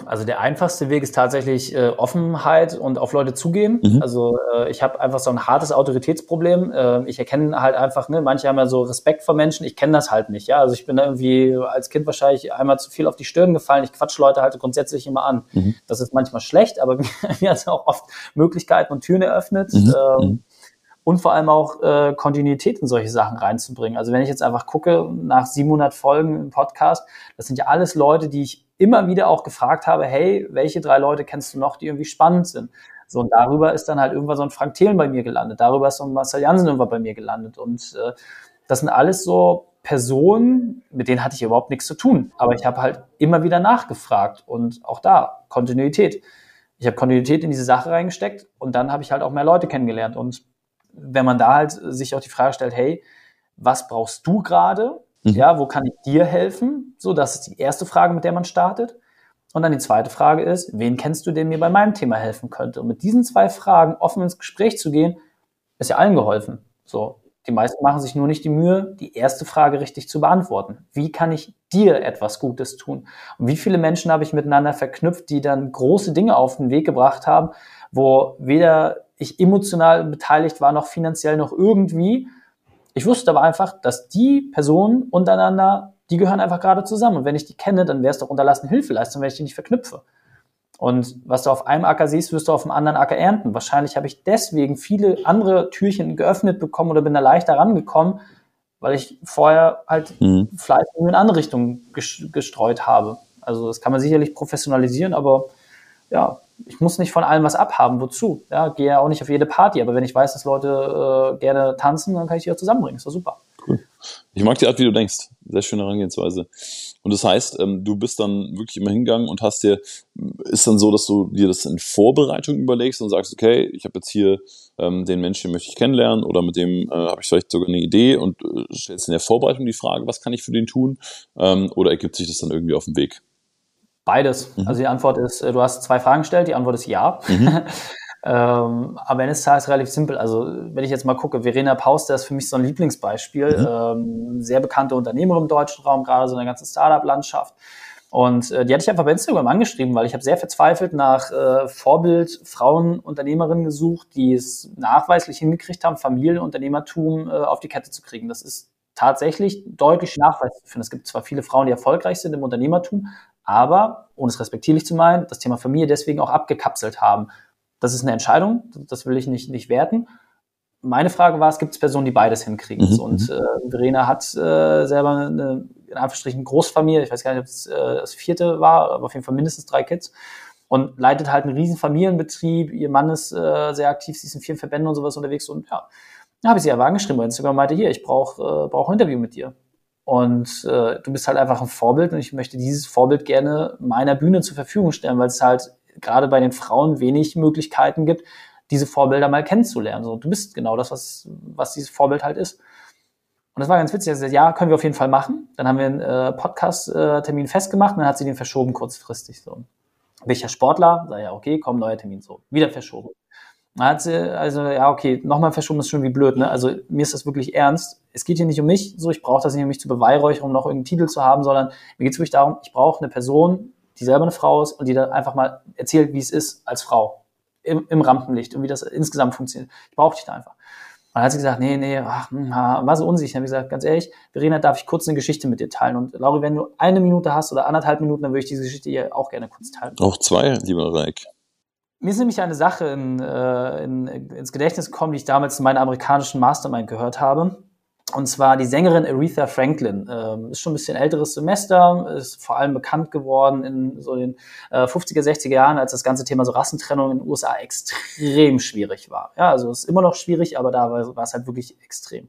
Also der einfachste Weg ist tatsächlich Offenheit und auf Leute zugehen. Mhm. Also ich habe einfach so ein hartes Autoritätsproblem. Ich erkenne halt einfach, ne, manche haben ja so Respekt vor Menschen, ich kenne das halt nicht. Ja? Also ich bin da irgendwie als Kind wahrscheinlich einmal zu viel auf die Stirn gefallen. Ich quatsche Leute halt grundsätzlich immer an. Mhm. Das ist manchmal schlecht, aber mir hat auch oft Möglichkeiten und Türen eröffnet. Mhm. Und vor allem auch Kontinuität in solche Sachen reinzubringen. Also wenn ich jetzt einfach gucke, nach 700 Folgen im Podcast, das sind ja alles Leute, die ich immer wieder auch gefragt habe, hey, welche 3 Leute kennst du noch, die irgendwie spannend sind? So, und darüber ist dann halt irgendwann so ein Frank Thelen bei mir gelandet, darüber ist so ein Marcel Jansen irgendwann bei mir gelandet. Und das sind alles so Personen, mit denen hatte ich überhaupt nichts zu tun. Aber ich habe halt immer wieder nachgefragt, und auch da Kontinuität. Ich habe Kontinuität in diese Sache reingesteckt, und dann habe ich halt auch mehr Leute kennengelernt. Und wenn man da halt sich auch die Frage stellt, hey, was brauchst du gerade? Mhm. Ja, wo kann ich dir helfen? So, das ist die erste Frage, mit der man startet. Und dann die zweite Frage ist, wen kennst du, der mir bei meinem Thema helfen könnte? Und mit diesen 2 Fragen offen ins Gespräch zu gehen, ist ja allen geholfen. So, die meisten machen sich nur nicht die Mühe, die erste Frage richtig zu beantworten. Wie kann ich dir etwas Gutes tun? Und wie viele Menschen habe ich miteinander verknüpft, die dann große Dinge auf den Weg gebracht haben, wo weder ich emotional beteiligt war, noch finanziell, noch irgendwie. Ich wusste aber einfach, dass die Personen untereinander, die gehören einfach gerade zusammen. Und wenn ich die kenne, dann wäre es doch unterlassen Hilfeleistung, wenn ich die nicht verknüpfe. Und was du auf einem Acker siehst, wirst du auf dem anderen Acker ernten. Wahrscheinlich habe ich deswegen viele andere Türchen geöffnet bekommen oder bin da leichter rangekommen, weil ich vorher halt Fleisch in andere Richtungen gestreut habe. Also das kann man sicherlich professionalisieren, aber ja, ich muss nicht von allem was abhaben. Wozu? Ja, gehe ja auch nicht auf jede Party. Aber wenn ich weiß, dass Leute gerne tanzen, dann kann ich die auch zusammenbringen. Ist doch super. Cool. Ich mag die Art, wie du denkst. Sehr schöne Herangehensweise. Und das heißt, du bist dann wirklich immer hingegangen und hast dir, ist dann so, dass du dir das in Vorbereitung überlegst und sagst, okay, ich habe jetzt hier den Menschen, möchte ich kennenlernen, oder mit dem habe ich vielleicht sogar eine Idee, und stellst in der Vorbereitung die Frage, was kann ich für den tun, oder ergibt sich das dann irgendwie auf dem Weg? Beides. Mhm. Also die Antwort ist, du hast zwei Fragen gestellt, die Antwort ist ja. Mhm. Aber eines Tages relativ simpel. Also wenn ich jetzt mal gucke, Verena Paus, der ist für mich so ein Lieblingsbeispiel. Mhm. Sehr bekannte Unternehmerin im deutschen Raum, gerade so in der ganzen Startup-Landschaft. Und die hatte ich einfach bei Instagram angeschrieben, weil ich habe sehr verzweifelt nach Vorbild Frauenunternehmerinnen gesucht, die es nachweislich hingekriegt haben, Familienunternehmertum auf die Kette zu kriegen. Das ist tatsächlich deutlich nachweislich zu finden. Es gibt zwar viele Frauen, die erfolgreich sind im Unternehmertum, aber, ohne es respektierlich zu meinen, das Thema Familie deswegen auch abgekapselt haben. Das ist eine Entscheidung, das will ich nicht werten. Meine Frage war, es gibt Personen, die beides hinkriegen. Mhm. Und Verena hat selber eine, in Anführungsstrichen, Großfamilie, ich weiß gar nicht, ob es das vierte war, aber auf jeden Fall mindestens 3 Kids, und leitet halt einen riesen Familienbetrieb. Ihr Mann ist sehr aktiv, sie ist in vielen Verbänden und sowas unterwegs, und ja, da habe ich sie aber angeschrieben bei Instagram und meinte, hier, ich brauch ein Interview mit dir. Und du bist halt einfach ein Vorbild, und ich möchte dieses Vorbild gerne meiner Bühne zur Verfügung stellen, weil es halt gerade bei den Frauen wenig Möglichkeiten gibt, diese Vorbilder mal kennenzulernen. So, du bist genau das, was dieses Vorbild halt ist. Und das war ganz witzig. Also, ja, können wir auf jeden Fall machen. Dann haben wir einen Podcast-Termin festgemacht, und dann hat sie den verschoben kurzfristig. So. Bin ich ja Sportler? Sag ja, okay, komm, neuer Termin. So, wieder verschoben. Dann hat sie, also, ja, okay, nochmal verschoben ist schon wie blöd, ne? Also, mir ist das wirklich ernst. Es geht hier nicht um mich, so, ich brauche das nicht, um mich zu beweihräuchern, um noch irgendeinen Titel zu haben, sondern mir geht es wirklich darum, ich brauche eine Person, die selber eine Frau ist und die dann einfach mal erzählt, wie es ist als Frau im Rampenlicht und wie das insgesamt funktioniert. Ich brauche dich da einfach. Und dann hat sie gesagt, war so unsicher. Dann habe ich gesagt, ganz ehrlich, Verena, darf ich kurz eine Geschichte mit dir teilen? Und Lauri, wenn du 1 Minute hast oder 1,5 Minuten, dann würde ich diese Geschichte hier auch gerne kurz teilen. Auch 2, lieber Rayk. Mir ist nämlich eine Sache ins Gedächtnis gekommen, die ich damals in meinem amerikanischen Mastermind gehört habe. Und zwar die Sängerin Aretha Franklin. Ist schon ein bisschen älteres Semester, ist vor allem bekannt geworden in so den 50er, 60er Jahren, als das ganze Thema so Rassentrennung in den USA extrem schwierig war. Ja, also es ist immer noch schwierig, aber da war es halt wirklich extrem.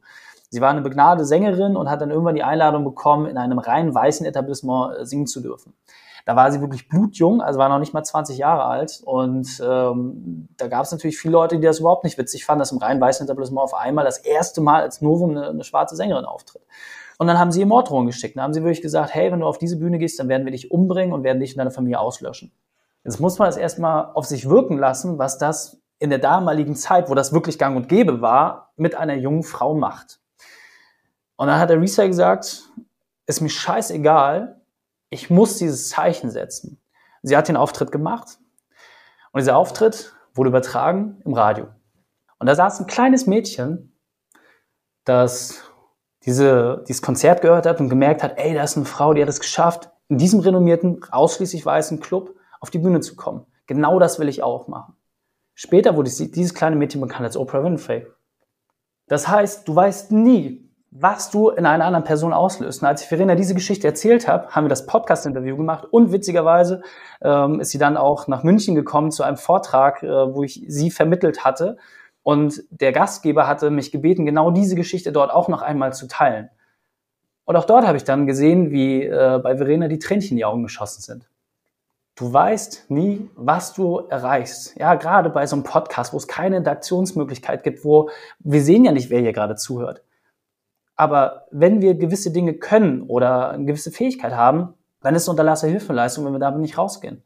Sie war eine begnadete Sängerin und hat dann irgendwann die Einladung bekommen, in einem rein weißen Etablissement singen zu dürfen. Da war sie wirklich blutjung, also war noch nicht mal 20 Jahre alt, und da gab es natürlich viele Leute, die das überhaupt nicht witzig fanden, dass im rein weißen Etablissement auf einmal das erste Mal als Novum eine schwarze Sängerin auftritt. Und dann haben sie ihr Morddrohungen geschickt, dann haben sie wirklich gesagt, hey, wenn du auf diese Bühne gehst, dann werden wir dich umbringen und werden dich und deine Familie auslöschen. Jetzt muss man das erstmal auf sich wirken lassen, was das in der damaligen Zeit, wo das wirklich gang und gäbe war, mit einer jungen Frau macht. Und dann hat Aretha gesagt, ist mir scheißegal, ich muss dieses Zeichen setzen. Sie hat den Auftritt gemacht, und dieser Auftritt wurde übertragen im Radio. Und da saß ein kleines Mädchen, das dieses Konzert gehört hat und gemerkt hat, ey, da ist eine Frau, die hat es geschafft, in diesem renommierten, ausschließlich weißen Club auf die Bühne zu kommen. Genau das will ich auch machen. Später wurde dieses kleine Mädchen bekannt als Oprah Winfrey. Das heißt, du weißt nie, was du in einer anderen Person auslöst. Und als ich Verena diese Geschichte erzählt habe, haben wir das Podcast-Interview gemacht, und witzigerweise ist sie dann auch nach München gekommen zu einem Vortrag, wo ich sie vermittelt hatte, und der Gastgeber hatte mich gebeten, genau diese Geschichte dort auch noch einmal zu teilen. Und auch dort habe ich dann gesehen, wie bei Verena die Tränchen in die Augen geschossen sind. Du weißt nie, was du erreichst. Ja, gerade bei so einem Podcast, wo es keine Interaktionsmöglichkeit gibt, wo wir sehen ja nicht, wer hier gerade zuhört. Aber wenn wir gewisse Dinge können oder eine gewisse Fähigkeit haben, dann ist es eine unterlassene Hilfeleistung, wenn wir damit nicht rausgehen.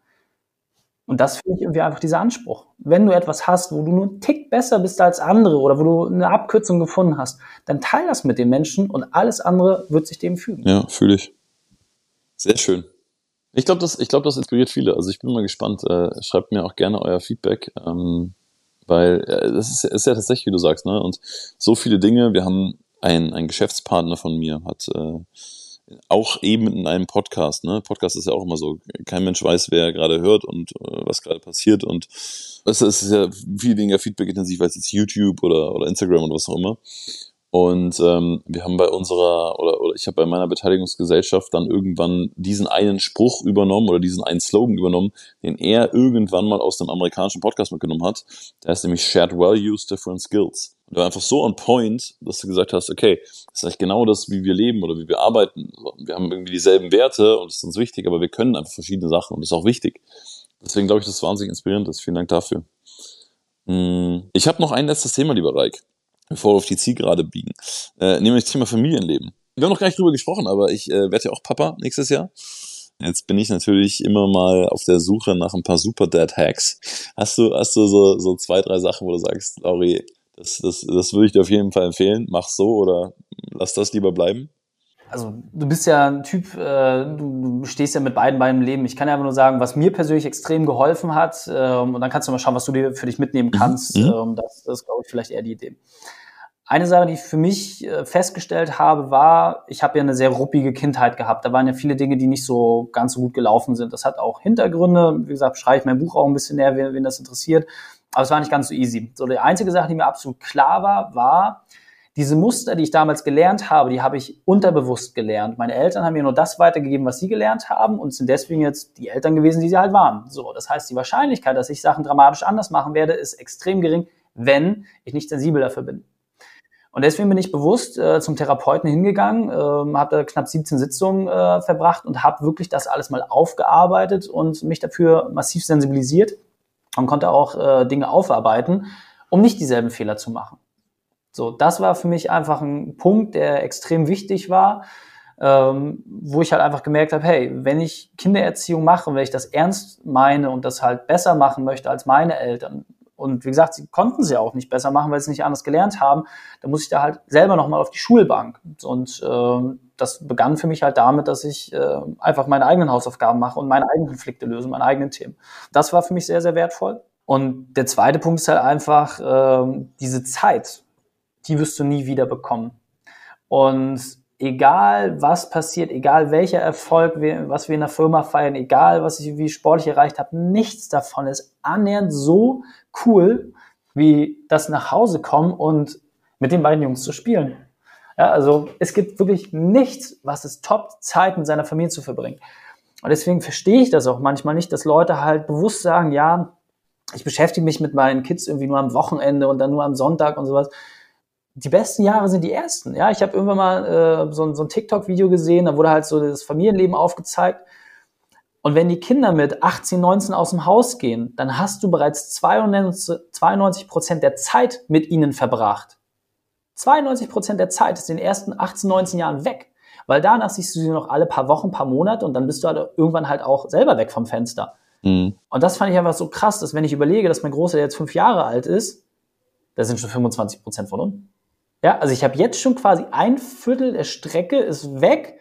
Und das finde ich irgendwie einfach dieser Anspruch. Wenn du etwas hast, wo du nur einen Tick besser bist als andere oder wo du eine Abkürzung gefunden hast, dann teil das mit den Menschen, und alles andere wird sich dem fügen. Ja, fühle ich. Sehr schön. Ich glaube, das inspiriert viele. Also ich bin mal gespannt. Schreibt mir auch gerne euer Feedback. Weil das ist ja tatsächlich, wie du sagst, ne? Und so viele Dinge, wir haben ein Geschäftspartner von mir hat auch eben in einem Podcast, ne? Podcast ist ja auch immer so, kein Mensch weiß, wer gerade hört und was gerade passiert, und es ist ja viel weniger feedbackintensiv als jetzt YouTube oder Instagram oder was auch immer. Und wir haben bei unserer, oder ich habe bei meiner Beteiligungsgesellschaft dann irgendwann diesen einen Spruch übernommen oder diesen einen Slogan übernommen, den er irgendwann mal aus dem amerikanischen Podcast mitgenommen hat. Der heißt nämlich Shared Values, Different Skills. Und der war einfach so on point, dass du gesagt hast, okay, das ist eigentlich genau das, wie wir leben oder wie wir arbeiten. Wir haben irgendwie dieselben Werte und das ist uns wichtig, aber wir können einfach verschiedene Sachen und das ist auch wichtig. Deswegen glaube ich, dass es wahnsinnig inspirierend ist. Vielen Dank dafür. Ich habe noch ein letztes Thema, lieber Rayk, bevor wir auf die Zielgerade biegen. Nämlich das Thema Familienleben. Wir haben noch gar nicht drüber gesprochen, aber ich werde ja auch Papa nächstes Jahr. Jetzt bin ich natürlich immer mal auf der Suche nach ein paar Super-Dad-Hacks. Hast du so 2, 3 Sachen, wo du sagst, Lauri, das würde ich dir auf jeden Fall empfehlen, mach so oder lass das lieber bleiben? Also du bist ja ein Typ, du stehst ja mit beiden Beinen im Leben. Ich kann ja einfach nur sagen, was mir persönlich extrem geholfen hat, und dann kannst du mal schauen, was du dir für dich mitnehmen kannst. Das ist, glaube ich, vielleicht eher die Idee. Eine Sache, die ich für mich festgestellt habe, war, ich habe ja eine sehr ruppige Kindheit gehabt. Da waren ja viele Dinge, die nicht so ganz so gut gelaufen sind. Das hat auch Hintergründe. Wie gesagt, schreibe ich mein Buch auch ein bisschen näher, wen das interessiert. Aber es war nicht ganz so easy. So, die einzige Sache, die mir absolut klar war, diese Muster, die ich damals gelernt habe, die habe ich unterbewusst gelernt. Meine Eltern haben mir nur das weitergegeben, was sie gelernt haben und sind deswegen jetzt die Eltern gewesen, die sie halt waren. So, das heißt, die Wahrscheinlichkeit, dass ich Sachen dramatisch anders machen werde, ist extrem gering, wenn ich nicht sensibel dafür bin. Und deswegen bin ich bewusst zum Therapeuten hingegangen, habe da knapp 17 Sitzungen verbracht und habe wirklich das alles mal aufgearbeitet und mich dafür massiv sensibilisiert und konnte auch Dinge aufarbeiten, um nicht dieselben Fehler zu machen. So, das war für mich einfach ein Punkt, der extrem wichtig war, wo ich halt einfach gemerkt habe, hey, wenn ich Kindererziehung mache, wenn ich das ernst meine und das halt besser machen möchte als meine Eltern, und wie gesagt, sie konnten sie auch nicht besser machen, weil sie es nicht anders gelernt haben, dann muss ich da halt selber nochmal auf die Schulbank. Und das begann für mich halt damit, dass ich einfach meine eigenen Hausaufgaben mache und meine eigenen Konflikte löse, meine eigenen Themen. Das war für mich sehr, sehr wertvoll. Und der zweite Punkt ist halt einfach diese Zeit. Die wirst du nie wieder bekommen. Und egal, was passiert, egal welcher Erfolg, was wir in der Firma feiern, egal, was ich wie sportlich erreicht habe, nichts davon ist annähernd so cool, wie das nach Hause kommen und mit den beiden Jungs zu spielen. Ja, also es gibt wirklich nichts, was es toppt, Zeit mit seiner Familie zu verbringen. Und deswegen verstehe ich das auch manchmal nicht, dass Leute halt bewusst sagen, ja, ich beschäftige mich mit meinen Kids irgendwie nur am Wochenende und dann nur am Sonntag und sowas. Die besten Jahre sind die ersten. Ja, ich habe irgendwann mal so ein TikTok-Video gesehen, da wurde halt so das Familienleben aufgezeigt. Und wenn die Kinder mit 18, 19 aus dem Haus gehen, dann hast du bereits 92% der Zeit mit ihnen verbracht. 92% der Zeit ist in den ersten 18, 19 Jahren weg. Weil danach siehst du sie noch alle paar Wochen, paar Monate und dann bist du halt irgendwann halt auch selber weg vom Fenster. Mhm. Und das fand ich einfach so krass, dass wenn ich überlege, dass mein Großer, der jetzt 5 Jahre alt ist, da sind schon 25% von uns. Ja, also ich habe jetzt schon quasi 1/4 der Strecke ist weg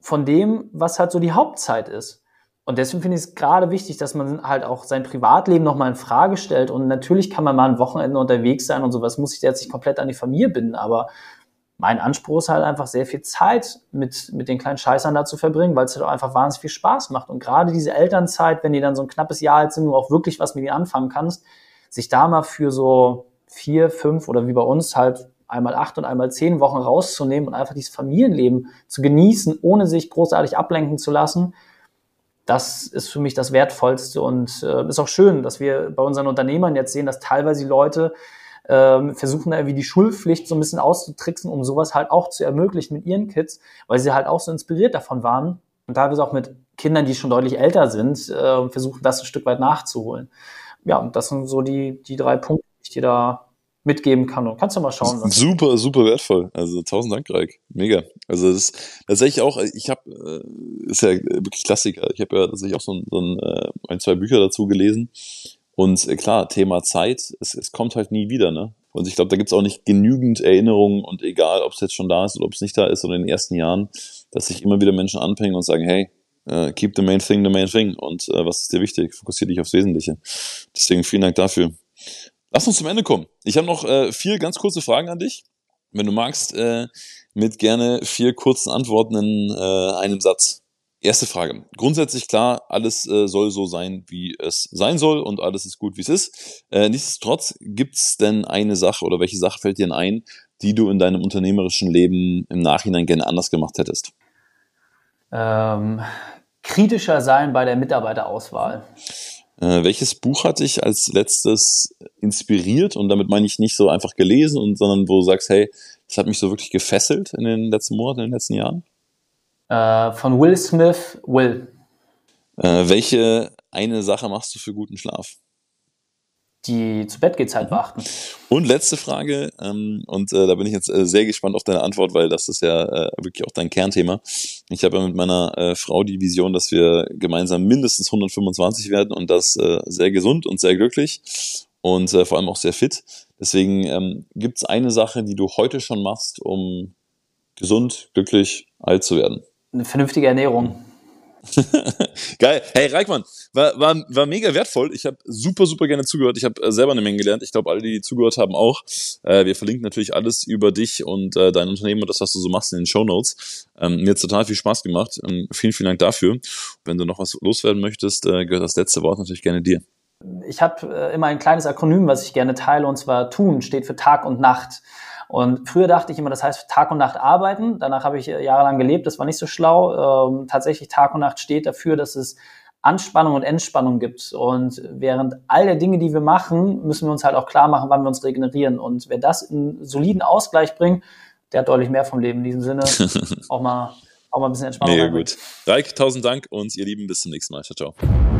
von dem, was halt so die Hauptzeit ist. Und deswegen finde ich es gerade wichtig, dass man halt auch sein Privatleben nochmal in Frage stellt. Und natürlich kann man mal ein Wochenende unterwegs sein und sowas, muss ich jetzt nicht komplett an die Familie binden. Aber mein Anspruch ist halt einfach sehr viel Zeit mit den kleinen Scheißern da zu verbringen, weil es halt auch einfach wahnsinnig viel Spaß macht. Und gerade diese Elternzeit, wenn die dann so ein knappes Jahr alt sind, wo du auch wirklich was mit ihnen anfangen kannst, sich da mal für so 4, 5 oder wie bei uns halt einmal 8 und einmal 10 Wochen rauszunehmen und einfach dieses Familienleben zu genießen, ohne sich großartig ablenken zu lassen, das ist für mich das Wertvollste und ist auch schön, dass wir bei unseren Unternehmern jetzt sehen, dass teilweise die Leute versuchen, da irgendwie die Schulpflicht so ein bisschen auszutricksen, um sowas halt auch zu ermöglichen mit ihren Kids, weil sie halt auch so inspiriert davon waren und teilweise auch mit Kindern, die schon deutlich älter sind, versuchen, das ein Stück weit nachzuholen. Ja, und das sind so die 3 Punkte, die ich dir da mitgeben kann. Und kannst du mal schauen. Super, super wertvoll. Also 1000 Dank, Rayk. Mega. Also das ist tatsächlich auch, ich habe, ist ja wirklich Klassiker. Ich habe ja tatsächlich auch so ein, 2 Bücher dazu gelesen. Und klar, Thema Zeit, es kommt halt nie wieder, ne? Und ich glaube, da gibt es auch nicht genügend Erinnerungen und egal, ob es jetzt schon da ist oder ob es nicht da ist oder in den ersten Jahren, dass sich immer wieder Menschen anpingen und sagen, hey, keep the main thing und was ist dir wichtig? Fokussier dich aufs Wesentliche. Deswegen vielen Dank dafür. Lass uns zum Ende kommen. Ich habe noch 4 ganz kurze Fragen an dich. Wenn du magst, mit gerne 4 kurzen Antworten in einem Satz. Erste Frage. Grundsätzlich klar, alles soll so sein, wie es sein soll und alles ist gut, wie es ist. Nichtsdestotrotz, gibt es denn eine Sache oder welche Sache fällt dir denn ein, die du in deinem unternehmerischen Leben im Nachhinein gerne anders gemacht hättest? Kritischer sein bei der Mitarbeiterauswahl. Welches Buch hat dich als letztes inspiriert? Und damit meine ich nicht so einfach gelesen, sondern wo du sagst, hey, das hat mich so wirklich gefesselt in den letzten Monaten, in den letzten Jahren? Von Will Smith, Will. Welche eine Sache machst du für guten Schlaf? Die Zu-Bett-Geh-Zeit beachten. Und letzte Frage, da bin ich jetzt sehr gespannt auf deine Antwort, weil das ist ja wirklich auch dein Kernthema. Ich habe ja mit meiner Frau die Vision, dass wir gemeinsam mindestens 125 werden und das sehr gesund und sehr glücklich und vor allem auch sehr fit. Deswegen gibt es eine Sache, die du heute schon machst, um gesund, glücklich, alt zu werden? Eine vernünftige Ernährung. Geil. Hey, Reikmann, war mega wertvoll. Ich habe super, super gerne zugehört. Ich habe selber eine Menge gelernt. Ich glaube, alle, die zugehört haben, auch. Wir verlinken natürlich alles über dich und dein Unternehmen und das, was du so machst in den Shownotes. Mir hat es total viel Spaß gemacht. Vielen, vielen Dank dafür. Wenn du noch was loswerden möchtest, gehört das letzte Wort natürlich gerne dir. Ich habe immer ein kleines Akronym, was ich gerne teile, und zwar TUN, steht für Tag und Nacht. Und früher dachte ich immer, das heißt Tag und Nacht arbeiten. Danach habe ich jahrelang gelebt, das war nicht so schlau. Tatsächlich Tag und Nacht steht dafür, dass es Anspannung und Entspannung gibt. Und während all der Dinge, die wir machen, müssen wir uns halt auch klar machen, wann wir uns regenerieren. Und wer das in soliden Ausgleich bringt, der hat deutlich mehr vom Leben. In diesem Sinne auch mal ein bisschen Entspannung. Mega gut. Rayk, 1000 Dank und ihr Lieben, bis zum nächsten Mal. Ciao, ciao.